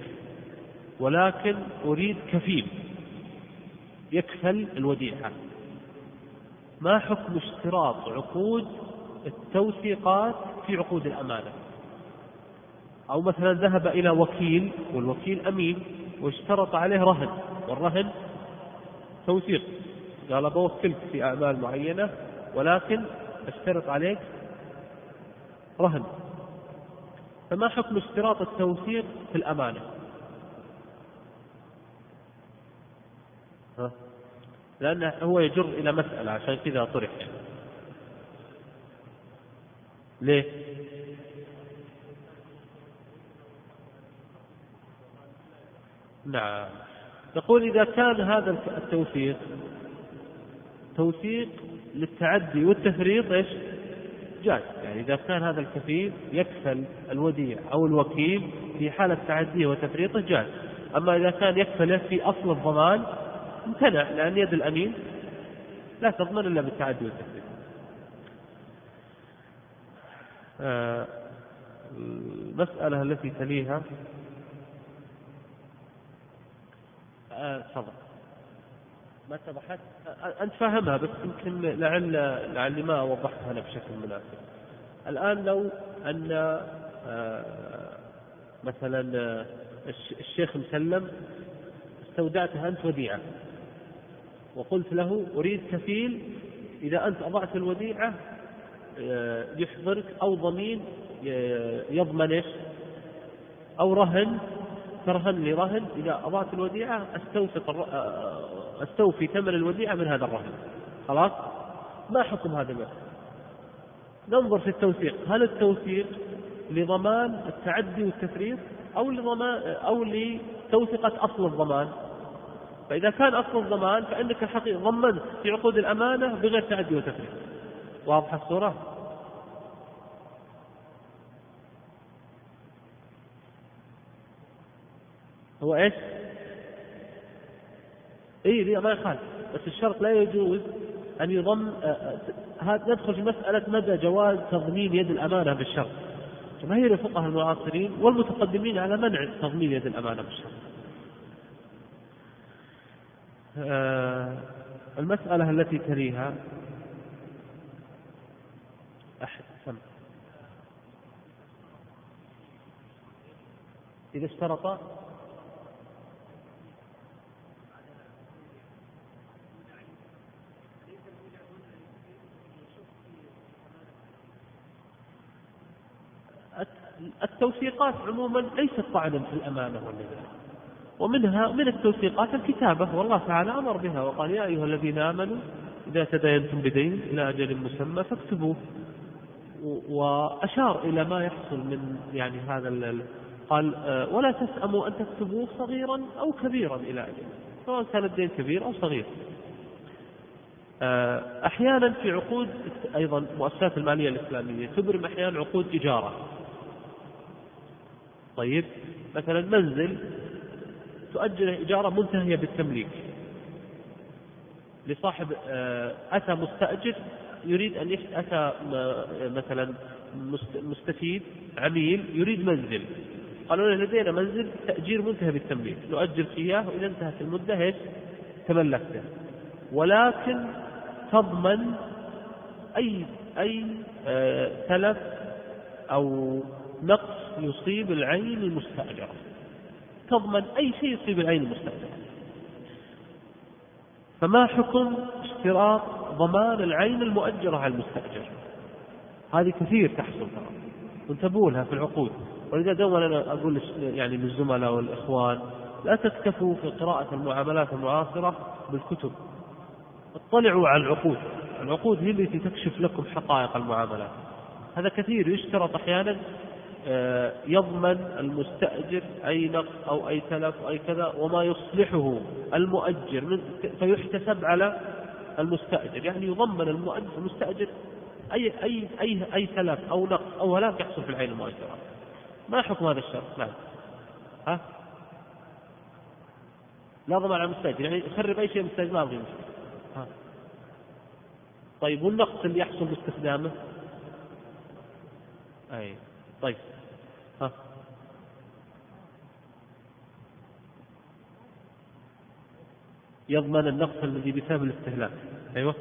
ولكن أريد كفيل يكفل الوديعة، ما حكم اشتراط عقود التوثيقات في عقود الأمانة؟ أو مثلا ذهب إلى وكيل والوكيل أمين واشترط عليه رهن، والرهن توثيق، قال بوكلك في أعمال معينة ولكن اشترط عليك رهن، فما حكم اشتراط التوثيق في الأمانة؟ لأنه هو يجر إلى مسألة، عشان كذا طرح. ليه؟ نعم، يقول إذا كان هذا التوثيق توثيق للتعدي والتفريط إيش؟ جائز، يعني إذا كان هذا الكفيل يكفل الوديع أو الوكيل في حالة تعديه وتفريطه جائز، أما إذا كان يكفله في أصل الضمان امتنع، لأن يد الأمين لا تضمن إلا بالتعدي والتفريط. المسألة التي تليها صبر ما تبحث، أنت فاهمها بس يمكن لعل ما وضحتها أنا بشكل مناسب. الآن لو أن مثلا الشيخ مسلم استودعتها أنت وديعة وقلت له أريد كفيل إذا أنت أضعت الوديعة يحضرك أو ضمين يضمنك أو رهن ترهن لي رهن إذا أضعت الوديعة أستوفي ثمن الوديعة من هذا الرهن، خلاص؟ ما حكم هذا الوقت؟ ننظر في التوثيق، هل التوثيق لضمان التعدي والتفريط أو لتوثقة أصل الضمان؟ فإذا كان أصل الضمان فإنك الحقيقة ضمنت في عقود الأمانة بغير تعدي وتفريط. واضحة الصورة؟ هو إيش؟ إيه ليه ما يخالف، بس الشرط لا يجوز أن يضم. ندخل في مسألة مدى جواز تضمين يد الأمانة بالشرط. جماهير الفقهاء المعاصرين والمتقدمين على منع تضمين يد الأمانة بالشرط. المسألة التي تليها أحد سمع. إذا اشترط التوثيقات عموما ليست طعنا في الأمانة والنذر، ومنها من التوثيقات الكتابة، والله تعالى أمر بها وقال يا أيها الذين آمنوا إذا تداينتم بدين إلى أجل مسمى فاكتبوه، وأشار إلى ما يحصل من يعني هذا، قال ولا تسأموا أن تكتبوه صغيرا أو كبيرا إلى أجل، سواء كان الدين كبير أو صغير. أحيانا في عقود أيضا المؤسسات المالية الإسلامية تبرم أحيانا عقود إيجار. طيب مثلا منزل تؤجل إيجاره منتهية بالتمليك لصاحب، أتى مستأجر يريد أن أتى مثلا مستفيد عميل يريد منزل، قالوا له لدينا منزل تأجير منتهى بالتمليك نؤجر فيه وإذا انتهت المدة تملكته، ولكن تضمن أي تلف أو نقص يصيب العين المستأجرة، تضمن أي شيء يصيب العين المستأجرة. فما حكم اشتراط ضمان العين المؤجرة على المستأجر؟ هذه كثير تحصل ترى، وانتبهوا لها في العقود. ولذا دوما أنا أقول يعني للزملاء والإخوان لا تكتفوا في قراءة المعاملات المعاصرة بالكتب، اطلعوا على العقود. العقود هي التي تكشف لكم حقائق المعاملات. هذا كثير يشترط أحيانا يضمن المستأجر أي نقص أو أي تلف أو أي كذا، وما يصلحه المؤجر فيحتسب على المستأجر، يعني يضمن المستأجر أي تلف أو نقص أو هلاك يحصل في العين المؤجرة. ما حكم هذا الشرط؟ نعم. ها؟ لا ضمان على المستأجر، يعني يخرب أي شيء مستأجر ما أبغي. طيب والنقص اللي يحصل باستخدامه؟ أي طيب ها يضمن النقص الذي بسبب الاستهلاك. أيوة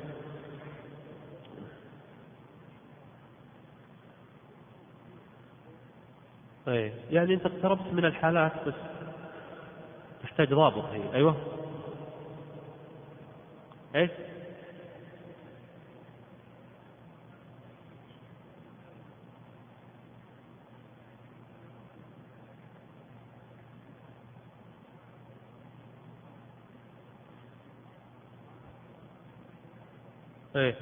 أي يعني أنت اقتربت من الحالات بس تحتاج ضابط. أيوة أي ايه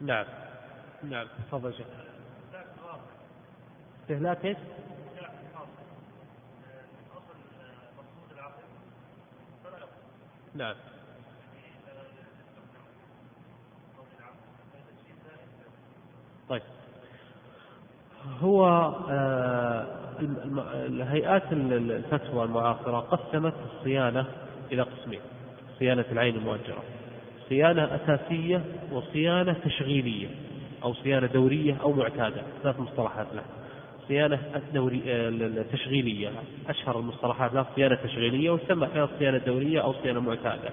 نعم نعم تفضل شيخ. استهلاك ايش؟ نعم طيب هو هيئات الفتوى المعاصرة قسمت الصيانة إلى قسمين: صيانة العين المؤجرة، صيانة أساسية وصيانة تشغيلية أو صيانة دورية أو معتادة، ثلاث مصطلحات لها. صيانة التشغيلية أشهر المصطلحات لها، صيانة تشغيلية وتسمى أحيانا صيانة دورية أو صيانة معتادة.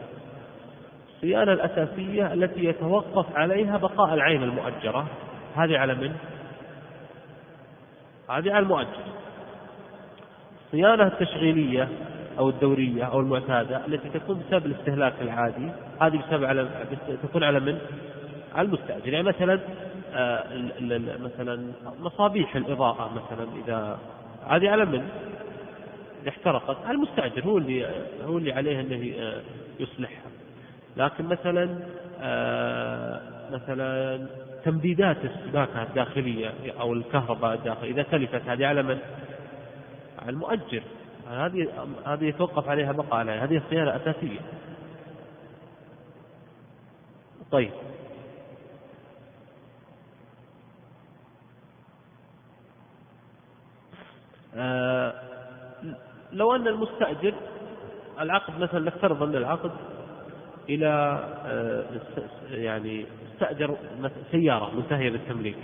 الصيانة الأساسية التي يتوقف عليها بقاء العين المؤجرة، هذه على من؟ هذه على المؤجر. الصيانة التشغيلية أو الدورية أو المعتادة التي تكون بسبب الاستهلاك العادي، هذه بسبب تكون على من؟ على المستأجر. يعني مثلا مصابيح الإضاءة مثلا، إذا هذه على من؟ إذا احترقت على المستأجر، هو اللي عليه أنه يصلحها. لكن مثلا تمديدات السباكة الداخلية أو الكهرباء الداخلية إذا تلفت، هذه على من؟ على المؤجر. هذه يتوقف عليها بقاء عليها، هذه الصيانة أساسية. طيب لو أن المستأجر العقد مثلا، نفترض أن العقد إلى يعني استأجر سيارة منتهية بالتمليك،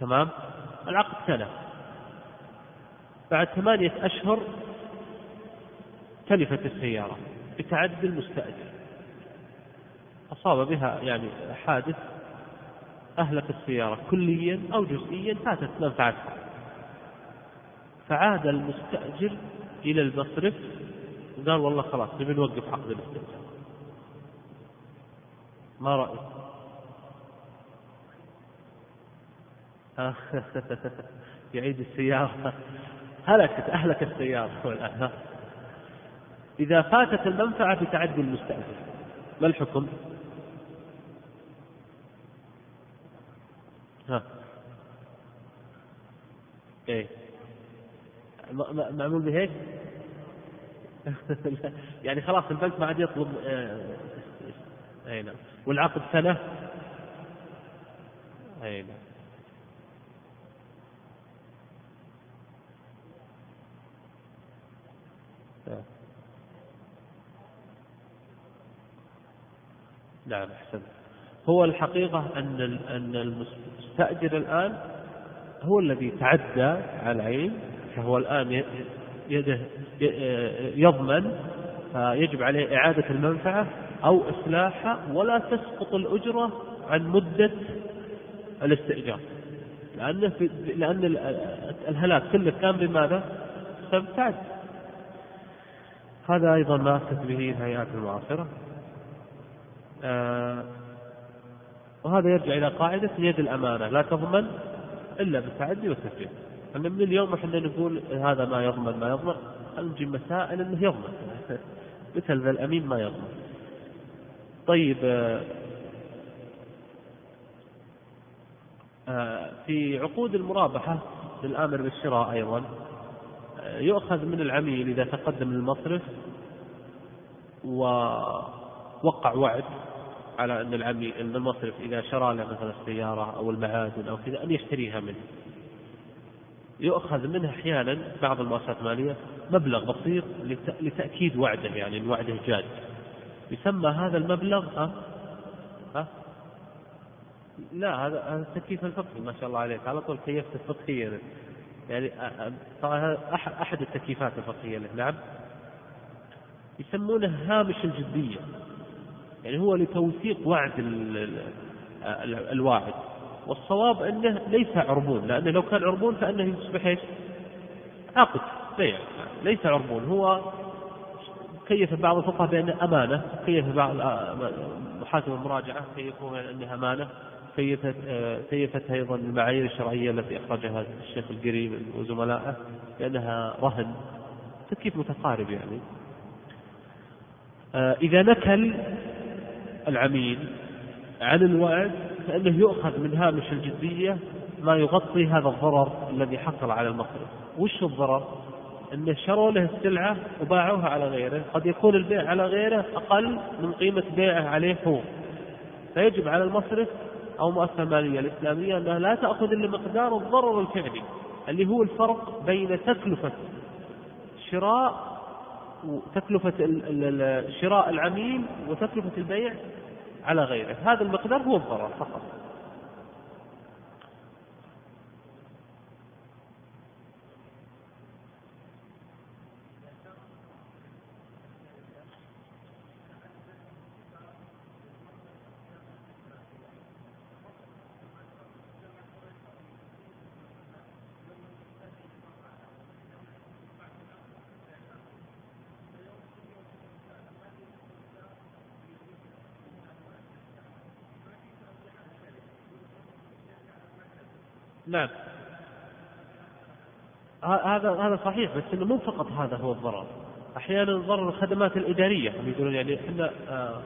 تمام؟ العقد سنة، بعد 8 أشهر تلفت السيارة بتعدي المستأجر، أصاب بها يعني حادث أهلك السيارة كليا أو جزئيا، فاتت منفعتها، فعاد المستأجر إلى المصرف وقال والله خلاص نبي نوقف عقد الاستئجار. ما رأيك؟ يعيد السيارة، هلكت أهلك السيارة والآن. إذا فاتت المنفعة بتعدي المستأجر، ما الحكم؟ ها إيه معمول بهيك؟ يعني خلاص البنك ما عاد يطلب. أي نعم. والعقد سنة. أي نعم. نعم أحسن. هو الحقيقة أن المستأجر الآن هو الذي تعدى على العين، فهو الآن يده يضمن، فيجب عليه إعادة المنفعة أو إصلاحها، ولا تسقط الأجرة عن مدة الاستئجار، لأن الهلاك كله كان بماذا؟ بسبب تعد. هذا أيضا ما أفتت به الهيئات المعاصرة، وهذا يرجع إلى قاعدة يد الأمانة لا تضمن إلا بالتعدي والتسجيل. أما من اليوم إحنا نقول هذا ما يضمن ما يضمن، نجيب مسائل أنه يضمن مثل ذا الأمين ما يضمن. طيب في عقود المرابحة للآمر بالشراء أيضا يؤخذ من العميل إذا تقدم للمصرف ووقع وعد على أن المصرف إذا شرى له مثلا السيارة أو المعادن أو كذا أن يشتريها منه، يؤخذ منها احيانا بعض المؤسسات الماليه مبلغ بسيط لتاكيد وعده، يعني ان وعده جاد، يسمى هذا المبلغ لا، هذا التكييف الفقهي ما شاء الله عليك، على طول كيفت الفقهيه، يعني طبعا احد التكييفات الفقهيه. نعم، يسمونه هامش الجديه، يعني هو لتوثيق وعد الواعد. والصواب انه ليس عربون، لانه لو كان عربون فانه يصبح ايش؟ عقد بيع، ليس عربون. هو كيف بعض الفقهاء بانه امانه، كيف بعض محاسبه المراجعه كيفوها انها امانه، كيفتها ايضا المعايير الشرعيه التي اخرجها الشيخ القريب وزملائه لانها رهن. تكييف متقارب يعني. اذا نكل العميل عن الوعد فإنه يؤخذ من هامش الجدية ما يغطي هذا الضرر الذي حصل على المصرف. وش الضرر؟ إنه شروا له السلعة وباعوها على غيره، قد يكون البيع على غيره أقل من قيمة بيعه عليه هو، فيجب على المصرف أو مؤسسة مالية الإسلامية أنها لا تأخذ إلا مقدار الضرر الفعلي اللي هو الفرق بين تكلفة شراء وتكلفة شراء العميل وتكلفة البيع على غيره، هذا المقدار هو الضرر فقط. نعم، هذا صحيح، بس انه مو فقط هذا هو الضرر، احيانا ضرر الخدمات الاداريه. هم يقولون يعني احنا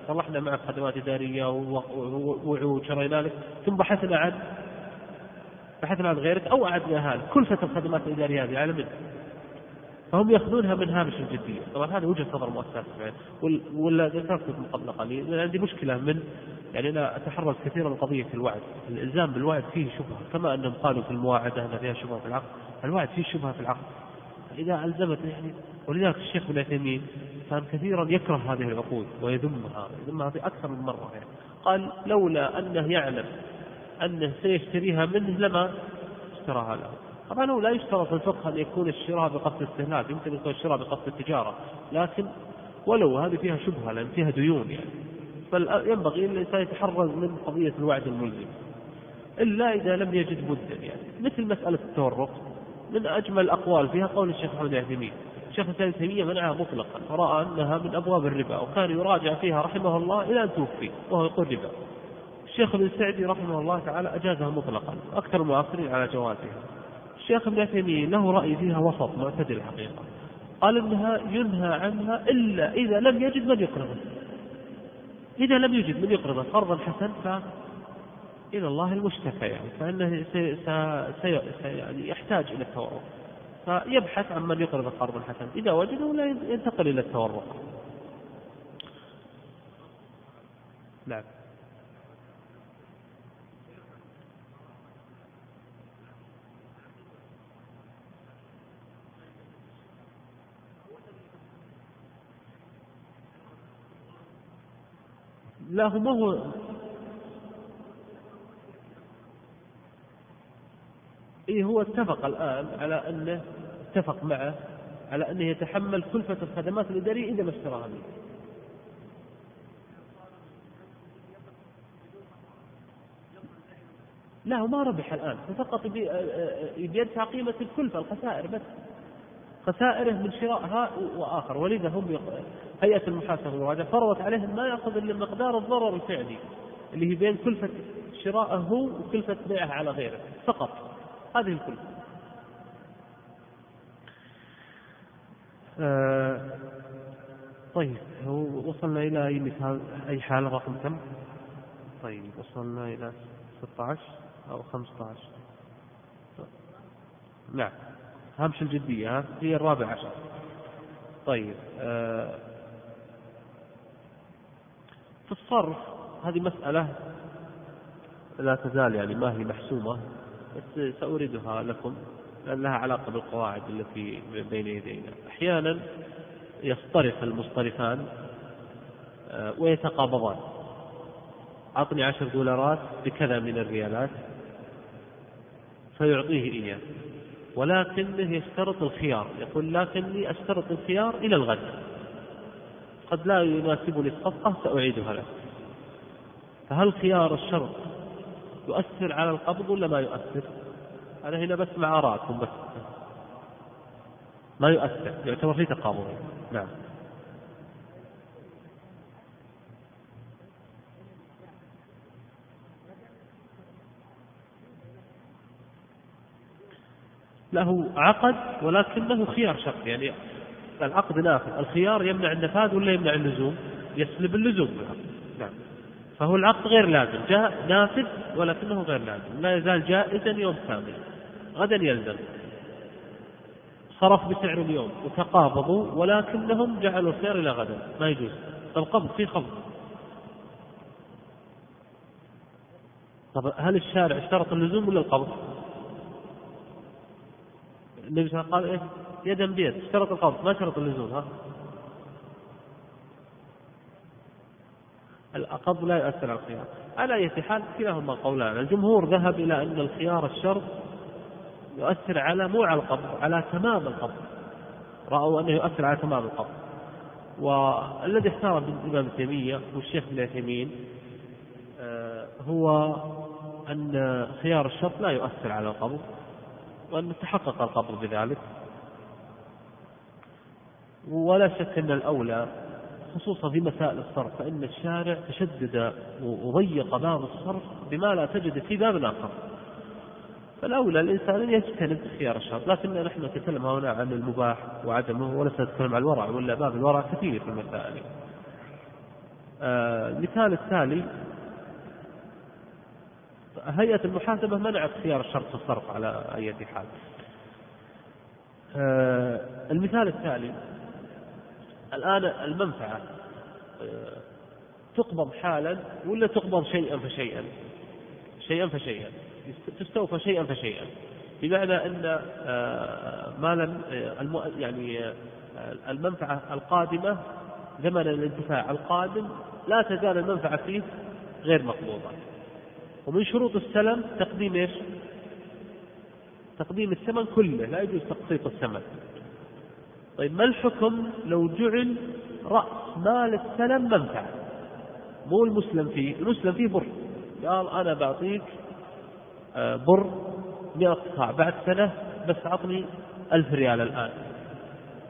صلحنا معك خدمات اداريه ووعود شرينا لك، ثم بحثنا عن غيرك او اعدنا هذا كلفه الخدمات الاداريه هذه على منك، فهم ياخذونها من هامش الجديه. طبعا هذا وجهه نظر مؤسسات يعني، ولا ذكرتكم قبل قليل انا عندي مشكله من يعني أنا أتحرز كثيرا من قضية الوعد. الإلزام بالوعد فيه شبهة، كما أنهم قالوا في المواعدة أن فيها شبهة في العقد، الوعد فيه شبهة في العقد إذا ألزمت يعني. ولذلك الشيخ بن عثيمين كان كثيرا يكره هذه العقود ويذمها في أكثر من مرة يعني. قال لولا أنه يعلم أنه سيشتريها منه لما اشتراها له. طبعا هو لا يشترط في الفقه أن يكون الشراء بقصد الاستهلاك، يمكن أن يكون الشراء بقصد التجارة، لكن ولو هذه فيها شبهة لأن فيها ديون يعني، فينبغي أن يتحرز من قضية الوعد الملزم، إلا إذا لم يجد بد يعني. مثل مسألة التورق، من أجمل الأقوال فيها قول الشيخ محمد العثيمين. الشيخ محمد العثيمين منعها مطلقا، فرأى أنها من أبواب الربا، وكان يراجع فيها رحمه الله إلى أن توفي وهو يقول ربا. الشيخ ابن سعدي رحمه الله تعالى أجازها مطلقا، أكثر المعاصرين على جوازها. الشيخ ابن عثيمين له رأي فيها وسط معتدل الحقيقة، قال أنها ينهى عنها إلا إذا لم يجد من يقرضه. إذا لم يوجد من يقرضه قرضا حسن فإلى الله المشتكى يعني، فإنه يعني يحتاج إلى التورق، فيبحث عن من يقرضه قرضا حسن، إذا وجده لا ينتقل إلى التورق. نعم، لا هو ما هو إيه، هو اتفق الآن على أنه اتفق معه على أنه يتحمل كلفة الخدمات الإدارية إذا ما اشتراها منه. لا هو ما ربح الآن، فقط بيدفع قيمة الكلفة، الخسائر بس، خسائره من شرائها وآخر. ولذا هم هيئة المحاسبة والمراجعة فرضت عليهم ما يأخذ إلا مقدار الضرر الفعلي اللي هي بين كلفة شرائه هو وكلفة بيعه على غيره فقط، هذه الكلفة. طيب، وصلنا إلى أي حال رقم كم؟ طيب وصلنا إلى 16 أو 15. نعم، هامش الجدية هي الرابع عشر. طيب، في الصرف هذه مسألة لا تزال يعني ما هي محسومة، بس سأوردها لكم. لأن لها علاقة بالقواعد التي بين يدينا. أحيانا يصطرف المصطرفان ويتقابضان، أعطني 10 دولارات بكذا من الريالات فيعطيه إياه، ولكنه يشترط الخيار، يقول لكني أشترط الخيار إلى الغد، قد لا يناسبني الصفقة سأعيدها لك. فهل خيار الشرط يؤثر على القبض ولا ما يؤثر؟ أنا هنا بسمع آراءكم بس، ما يؤثر، يعتبر فيه تقابض. نعم. له عقد ولكنه خيار شرط، يعني العقد نافذ، الخيار يمنع النفاذ ولا يمنع اللزوم؟ يسلب اللزوم بالعقد. نعم. فهو العقد غير لازم، جاء نافذ ولكنه غير لازم، لا يزال جائزا يوم كامل، غدا يلزم. صرف بسعر اليوم وتقابضوا ولكنهم جعلوا السعر إلى غدا، ما يجوز. طب قبض في خفض. طب هل الشارع اشترط اللزوم ولا القبض؟ النبي صلى الله عليه وسلم قال إيه؟ يدا بيد، اشترط القبض ما اشترط اللزوم. ها؟ القبض لا يؤثر على الخيار. على أي حال كلاهما قولان، الجمهور ذهب إلى أن الخيار الشرط يؤثر على مو على القبض، على تمام القبض، رأوا أنه يؤثر على تمام القبض. والذي اختاره الإمام تيمية والشيخ ابن عثيمين هو أن خيار الشرط لا يؤثر على القبض، وأن تحقق القبض بذلك. ولا شك أن الأولى خصوصا في مسائل الصرف، فإن الشارع تشدد وضيق باب الصرف بما لا تجد في باب آخر، فالأولى الإنسان يجتنب خيار الشرط. لكن نحن نتكلم هنا عن المباح وعدمه، ولسنا نتكلم عن الورع، ولا باب الورع كثير في المسائل. المثال التالي، هيئة المحاسبة منعت خيار الشرط في الصرف على أي حال. المثال التالي، الآن المنفعة تقبض حالا ولا تقبض شيئا فشيئا؟ شيئا فشيئا، تستوفى شيئا فشيئا، بمعنى أن مالا يعني المنفعة القادمة زمن الانتفاع القادم لا تزال المنفعة فيه غير مقبوضة. ومن شروط السلم تقديم ايش؟ تقديم الثمن كله، لا يجوز تقسيط الثمن. طيب ما الحكم لو جعل رأس مال السلم منفعة؟ مو المسلم فيه، المسلم فيه بر، قال انا بعطيك بر 100 صاع بعد سنة، بس عطني 1000 ريال الآن.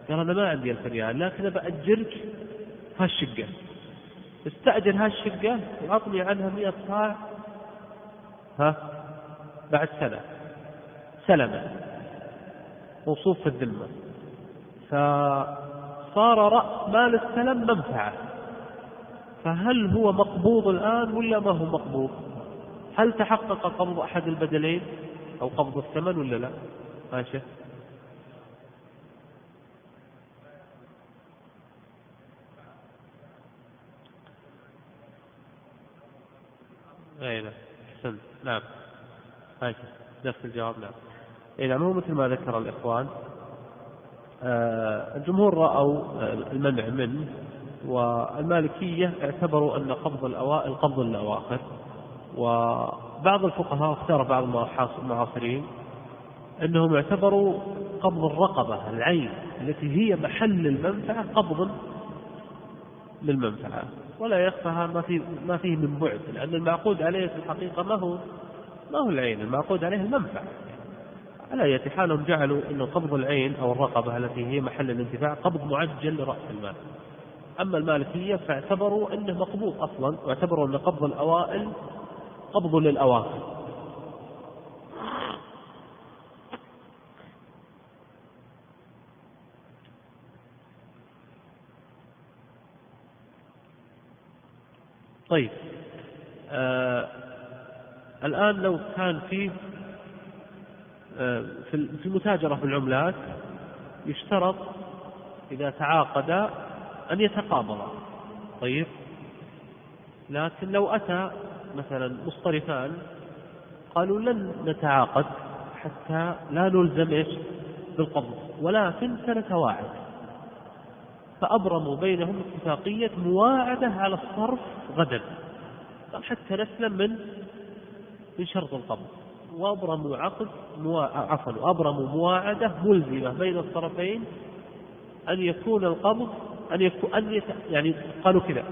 قال انا ما عندي 1000 ريال، لكن بأجرك هالشقة، استأجر هالشقة وعطني عنها 100 صاع ها بعد سنة سلمة، موصوف في الذمة. فصار رأس مال السلم منفعة، فهل هو مقبوض الآن ولا ما هو مقبوض؟ هل تحقق قبض أحد البدلين أو قبض الثمن ولا لا؟ ماشي. أيوة حسن. نعم ماشي نفس الجواب. نعم إذا مو مثل ما ذكر الإخوان، الجمهور رأوا المنع منه، والمالكية اعتبروا أن قبض الأوائل قبض الأواخر، وبعض الفقهاء اختار بعض المعاصرين أنهم اعتبروا قبض الرقبة العين التي هي محل المنفعة قبض للمنفعة، ولا يخفى ما فيه من بعد، لأن المعقود عليه في الحقيقة ما هو العين، المعقود عليه المنفعة. على أي حال جعلوا أن قبض العين أو الرقبة التي هي محل الانتفاع قبض معجل لرأس المال. أما المالكية فاعتبروا أنه مقبوض أصلا، واعتبروا أن قبض الأوائل قبض للأواخر. طيب الآن لو كان فيه في المتاجرة في العملات يشترط إذا تعاقد أن يتقابض، طيب لكن لو أتى مثلا مصطرفان قالوا لن نتعاقد حتى لا نلزم إيش بالقبض، ولكن سنة واعد، فأبرموا بينهم اتفاقية مواعدة على الصرف غدا حتى نسلم من شرط القبض، وأبرموا عقد وأبرموا مواعدة ملزمة بين الطرفين أن يكون القبض يعني قالوا كذا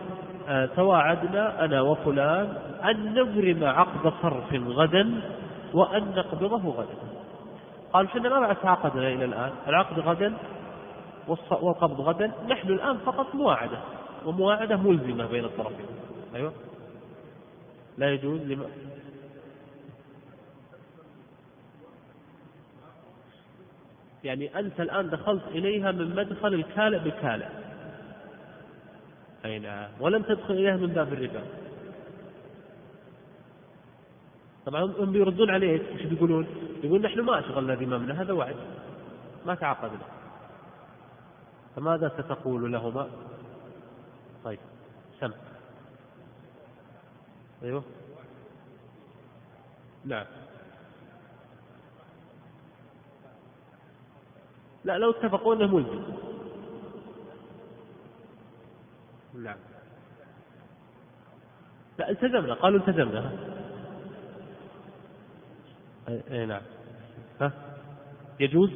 تواعدنا أنا وفلان أن نبرم عقد صرف غدا وأن نقبضه غدا. قالوا حنا ما تعاقدنا إلى الآن، العقد غدا والقبض غدا، نحن الآن فقط مواعدة، ومواعدة ملزمة بين الطرفين. أيوة لا يجوز لما يعني أنت الآن دخلت إليها من مدخل الكالئ بالكالئ، أي نعم، ولم تدخل إليها من باب الربا. طبعا هم بيردون عليك، إيش بيقولون؟ يقول نحن ما أشغلنا ذممنا، هذا وعد ما تعاقدنا، فماذا ستقول لهما؟ طيب سم. أيوه نعم. لا لو اتفقوا انه ملزم. نعم. لا التزمنا، قالوا التزمنا. اي نعم. ها يجوز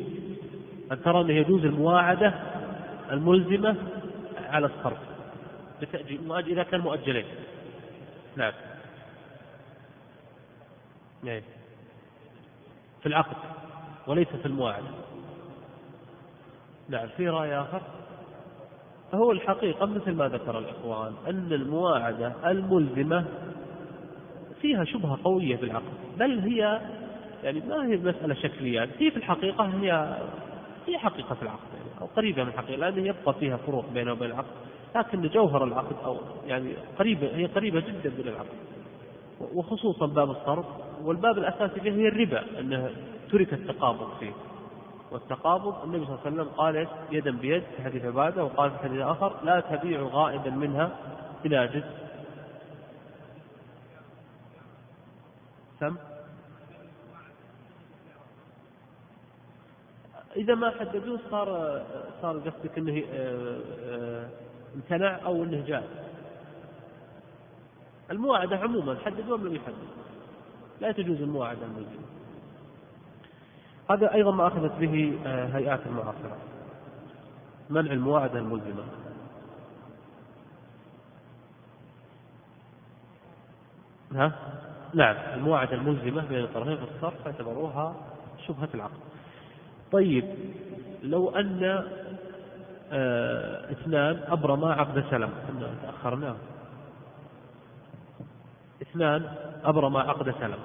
ان ترى انه يجوز المواعدة الملزمة على الصرف بتأجيل اذا كان مؤجلين. نعم. نعم. في العقد وليس في المواعدة. نعم في رأي آخر، فهو الحقيقة مثل ما ذكر الإخوان أن المواعدة الملزمة فيها شبهة قوية بالعقد، بل هي يعني ما هي مسألة شكلية، هي في الحقيقة هي حقيقة في العقد يعني، أو قريبة من الحقيقة، لأن يبقى فيها فروق بينه وبين العقد، لكن جوهر العقد أو يعني قريبة، هي قريبة جدا من العقد، وخصوصا باب الصرف، والباب الأساسي فيه هي الربا، أنها ترك التقابض فيه. والتقابض النبي صلى الله عليه وسلم قال يدا بيد في حديث عبادة، وقال في حديث آخر لا تبيع غائبا منها بناجز. سم إذا ما حددوه صار قصدك أنه امتنع أو أنه جاء المواعدة عموما حددوه من يحدد، لا تجوز المواعدة الموجودة. هذا أيضا ما أخذت به هيئات المعاصرة، منع المواعدة الملزمة. ها؟ نعم المواعدة الملزمة بين الطرفين في الصرف اعتبروها شبهة العقد. طيب لو أن اثنان أبرما عقد سلم، احنا تأخرنا، اثنان أبرما عقد سلم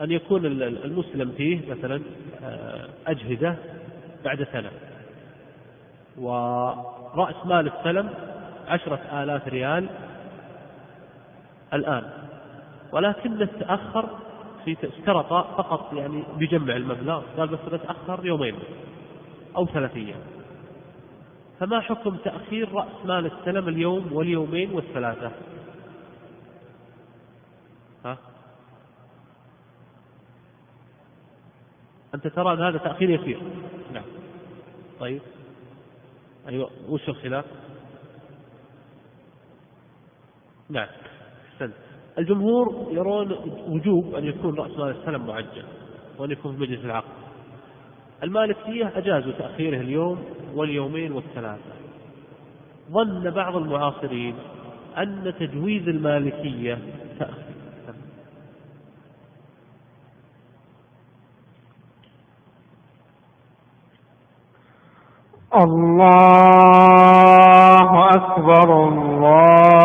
أن يكون المسلم فيه مثلا أجهزة بعد سنة، ورأس مال السلم 10,000 ريال الآن، ولكن تأخر في اشترط فقط يعني بجمع المبلغ، قال بس نتأخر يومين أو 3 أيام، فما حكم تأخير رأس مال السلم اليوم واليومين والثلاثة؟ أنت ترى أن هذا تأخير يسير. نعم طيب أيوة وش الخلاف؟ نعم سنة. الجمهور يرون وجوب أن يكون رأس مال السلم معجل وأن يكون في مجلس العقد، المالكية أجازوا تأخيره اليوم واليومين والثلاثة. ظن بعض المعاصرين أن تجويز المالكية تأخير، الله أكبر الله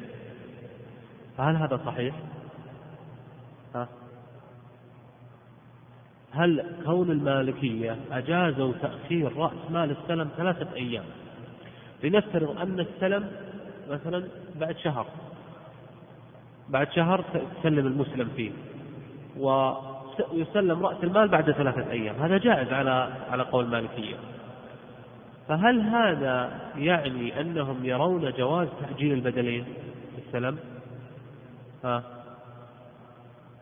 فهل هذا صحيح؟ هل كون المالكية أجازوا تأخير رأس مال السلم 3 أيام؟ لنفترض أن السلم مثلا بعد شهر تسلم المسلم فيه ويسلم رأس المال بعد 3 أيام، هذا جائز على قول المالكية، فهل هذا يعني أنهم يرون جواز تأجيل البدلين في السلم؟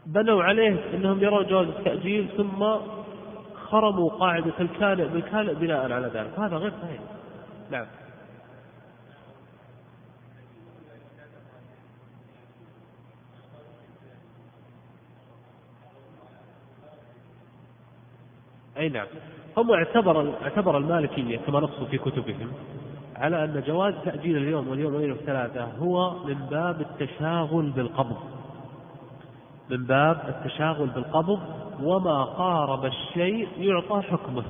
بنوا عليه أنهم يرون جواز التأجيل ثم خرموا قاعدة الكالئ بناء على ذلك، هذا غير صحيح. نعم أي نعم، هم اعتبر المالكية كما نصوا في كتبهم على أن جواز تأجيل اليوم واليومين والثلاثة هو من باب التشاغل بالقبض وما قارب الشيء يعطى حكمه،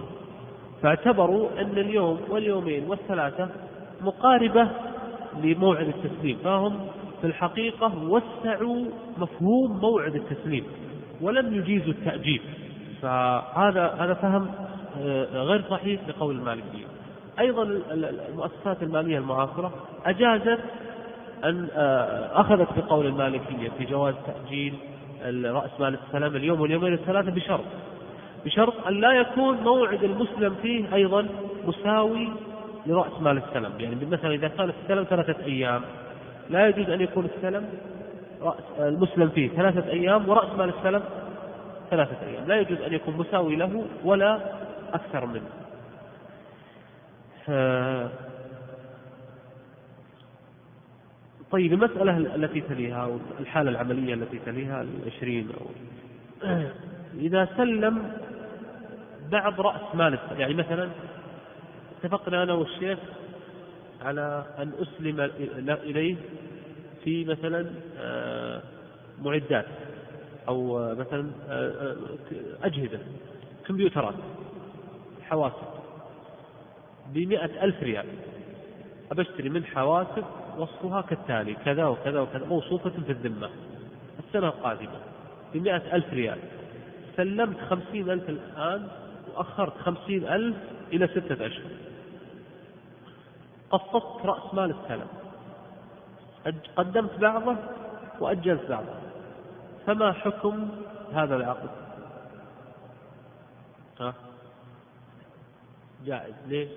فاعتبروا أن اليوم واليومين والثلاثة مقاربة لموعد التسليم، فهم في الحقيقة وسعوا مفهوم موعد التسليم ولم يجيزوا التأجيل، فهذا فهم غير صحيح لقول المالكية. أيضا المؤسسات المالية المعاصرة أجازت أن أخذت بقول المالكية في جواز تأجيل رأس مال السلم اليوم واليومين الثلاثة بشرط أن لا يكون موعد المسلم فيه أيضا مساوي لرأس مال السلم، يعني مثلا إذا كان السلم 3 أيام لا يجوز أن يكون السلم المسلم فيه 3 أيام ورأس مال السلم 3 أيام، لا يجوز أن يكون مساوي له ولا أكثر منه. طيب المسألة التي تليها والحالة العملية التي تليها 20 إذا سلم بعض رأس مال، يعني مثلا اتفقنا أنا والشيخ على أن أسلم إليه في مثلا معدات أو مثلا أجهزة كمبيوترات حواسب ب100,000 ريال، أشتري من حواسب وصفها كالتالي كذا وكذا وكذا موصوفة في الذمة السنة القادمة ب100,000 ريال، سلمت 50,000 الآن وأخرت 50,000 إلى 6 أشهر، قسطت رأس مال السلم، قدمت بعضه وأجلت بعضها، فما حكم هذا العقد؟ جائز. ليه؟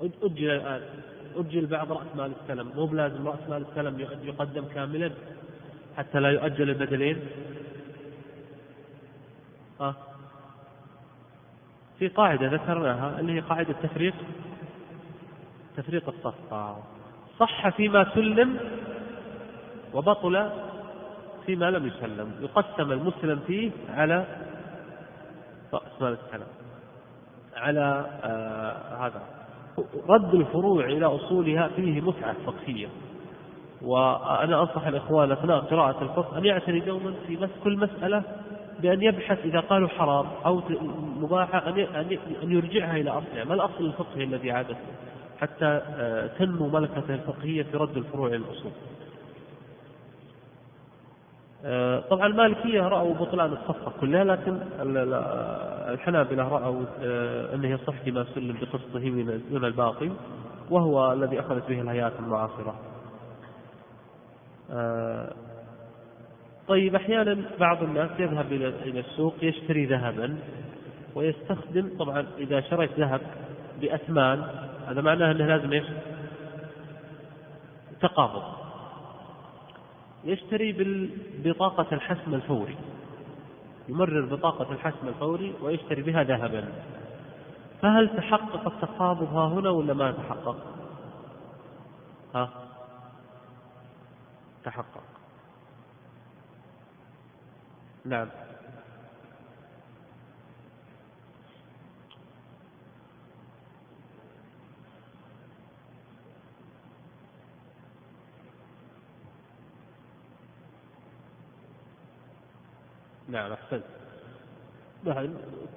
أجل الآن، أجل بعض رأس مال السلم، مو بلازم رأس مال السلم يقدم كاملا حتى لا يؤجل البدلين. في قاعدة ذكرناها اللي هي قاعدة تفريق الصفقة، صح فيما سلم وبطل فيما لم يسلم، يقسم المسلم فيه على رأس مال السلم. على هذا رد الفروع إلى أصولها فيه متعة فقهية، وأنا أنصح الإخوان أثناء قراءة الفقه أن يعتني دوما في كل مسألة بأن يبحث إذا قالوا حرام أو مباحة أن يرجعها إلى أصلها، ما الأصل الفقهي الذي عادته، حتى تنمو ملكته الفقهية في رد الفروع إلى الأصول. طبعا المالكية رأوا بطلان الصفقة كلها، لكن الحنابلة رأوا أنه يصح ما سلم بقسطه من الباقي، وهو الذي أخذت به الهيئات المعاصرة. طيب، أحيانا بعض الناس يذهب إلى السوق يشتري ذهبا ويستخدم، طبعا إذا شريت ذهب بأثمان هذا معناه أنه لازم تقابض، يشتري ببطاقة الحسم الفوري، يمرر بطاقة الحسم الفوري ويشتري بها ذهبا، فهل تحقق التقابض ها هنا ولا ما تحقق؟ ها تحقق، نعم. نعم أحسنت،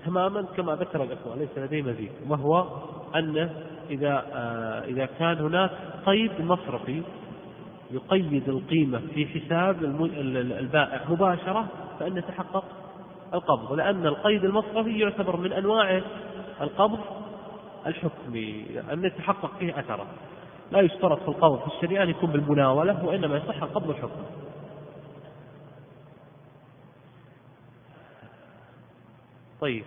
تماما كما ذكر الأخوة، ليس لديه مزيد، وهو أنه إذا كان هناك قيد مصرفي يقيد القيمة في حساب البائع مباشرة فإن تحقق القبض، لأن القيد المصرفي يعتبر من أنواع القبض الحكمي، أن يتحقق فيه أثره، لا يشترط في القبض في الشريعة أن يكون بالمناولة، وإنما يصح القبض الحكمي. طيب،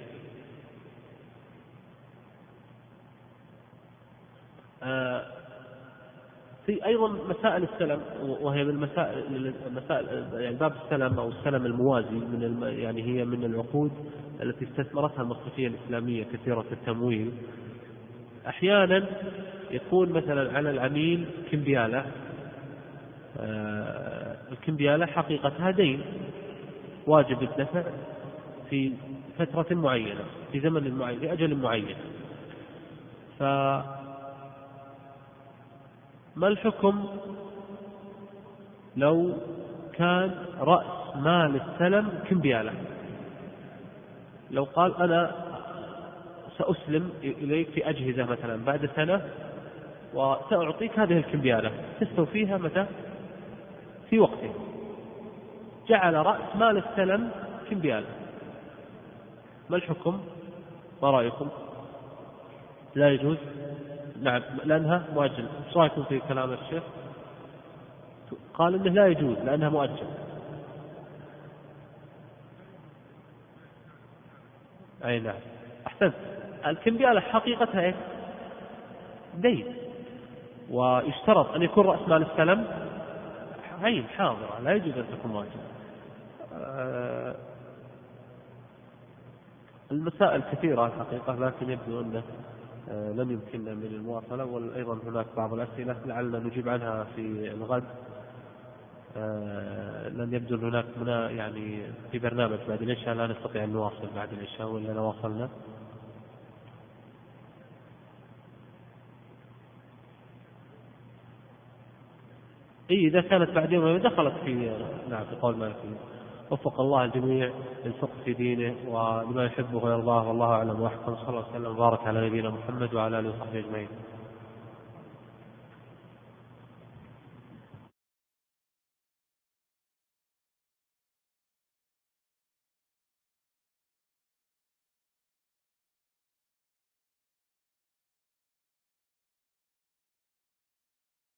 في أيضا مسائل السلم، وهي من مسائل يعني باب السلم أو السلم الموازي، يعني هي من العقود التي استثمرتها المصرفية الإسلامية كثيرة التمويل. أحيانا يكون مثلا على العميل كمبيالة، الكمبيالة حقيقتها دين واجب الدفع في فترة معينة، في زمن معين، لأجل معين، فما الحكم لو كان رأس مال السلم كمبيالة؟ لو قال أنا سأسلم إليك في أجهزة مثلا بعد سنة وسأعطيك هذه الكمبيالة تستوفيها متى؟ في وقته، جعل رأس مال السلم كمبيالة، ما الحكم؟ ما رأيكم؟ لا يجوز؟ نعم، لأنها مؤجل. ايش رأيكم في كلام الشيخ؟ قال إنه لا يجوز لأنها مؤجل. أي نعم أحسنت، الكمبيالة حقيقتها إيه؟ دين، ويشترط أن يكون رأس مال السلم عين حاضرة، لا يجوز أن تكون مؤجل. المسائل كثيرة الحقيقة، لكن يبدو أنه لم يمكننا من المواصلة، وأيضا هناك بعض الأسئلة لعلنا نجيب عنها في الغد، لن يبدو أن هناك منا يعني في برنامج بعد العشاء لا نستطيع أن نواصل بعد العشاء، ولا نواصلنا. إذا كانت بعد يوم دخلت في نعم في قول مالكي. وفق الله الجميع للفقه في دينه ولما يحبه ويرضاه، والله أعلم، وأحسن صلى الله عليه وسلم وبارك على نبينا محمد وعلى آله وصحبه أجمعين.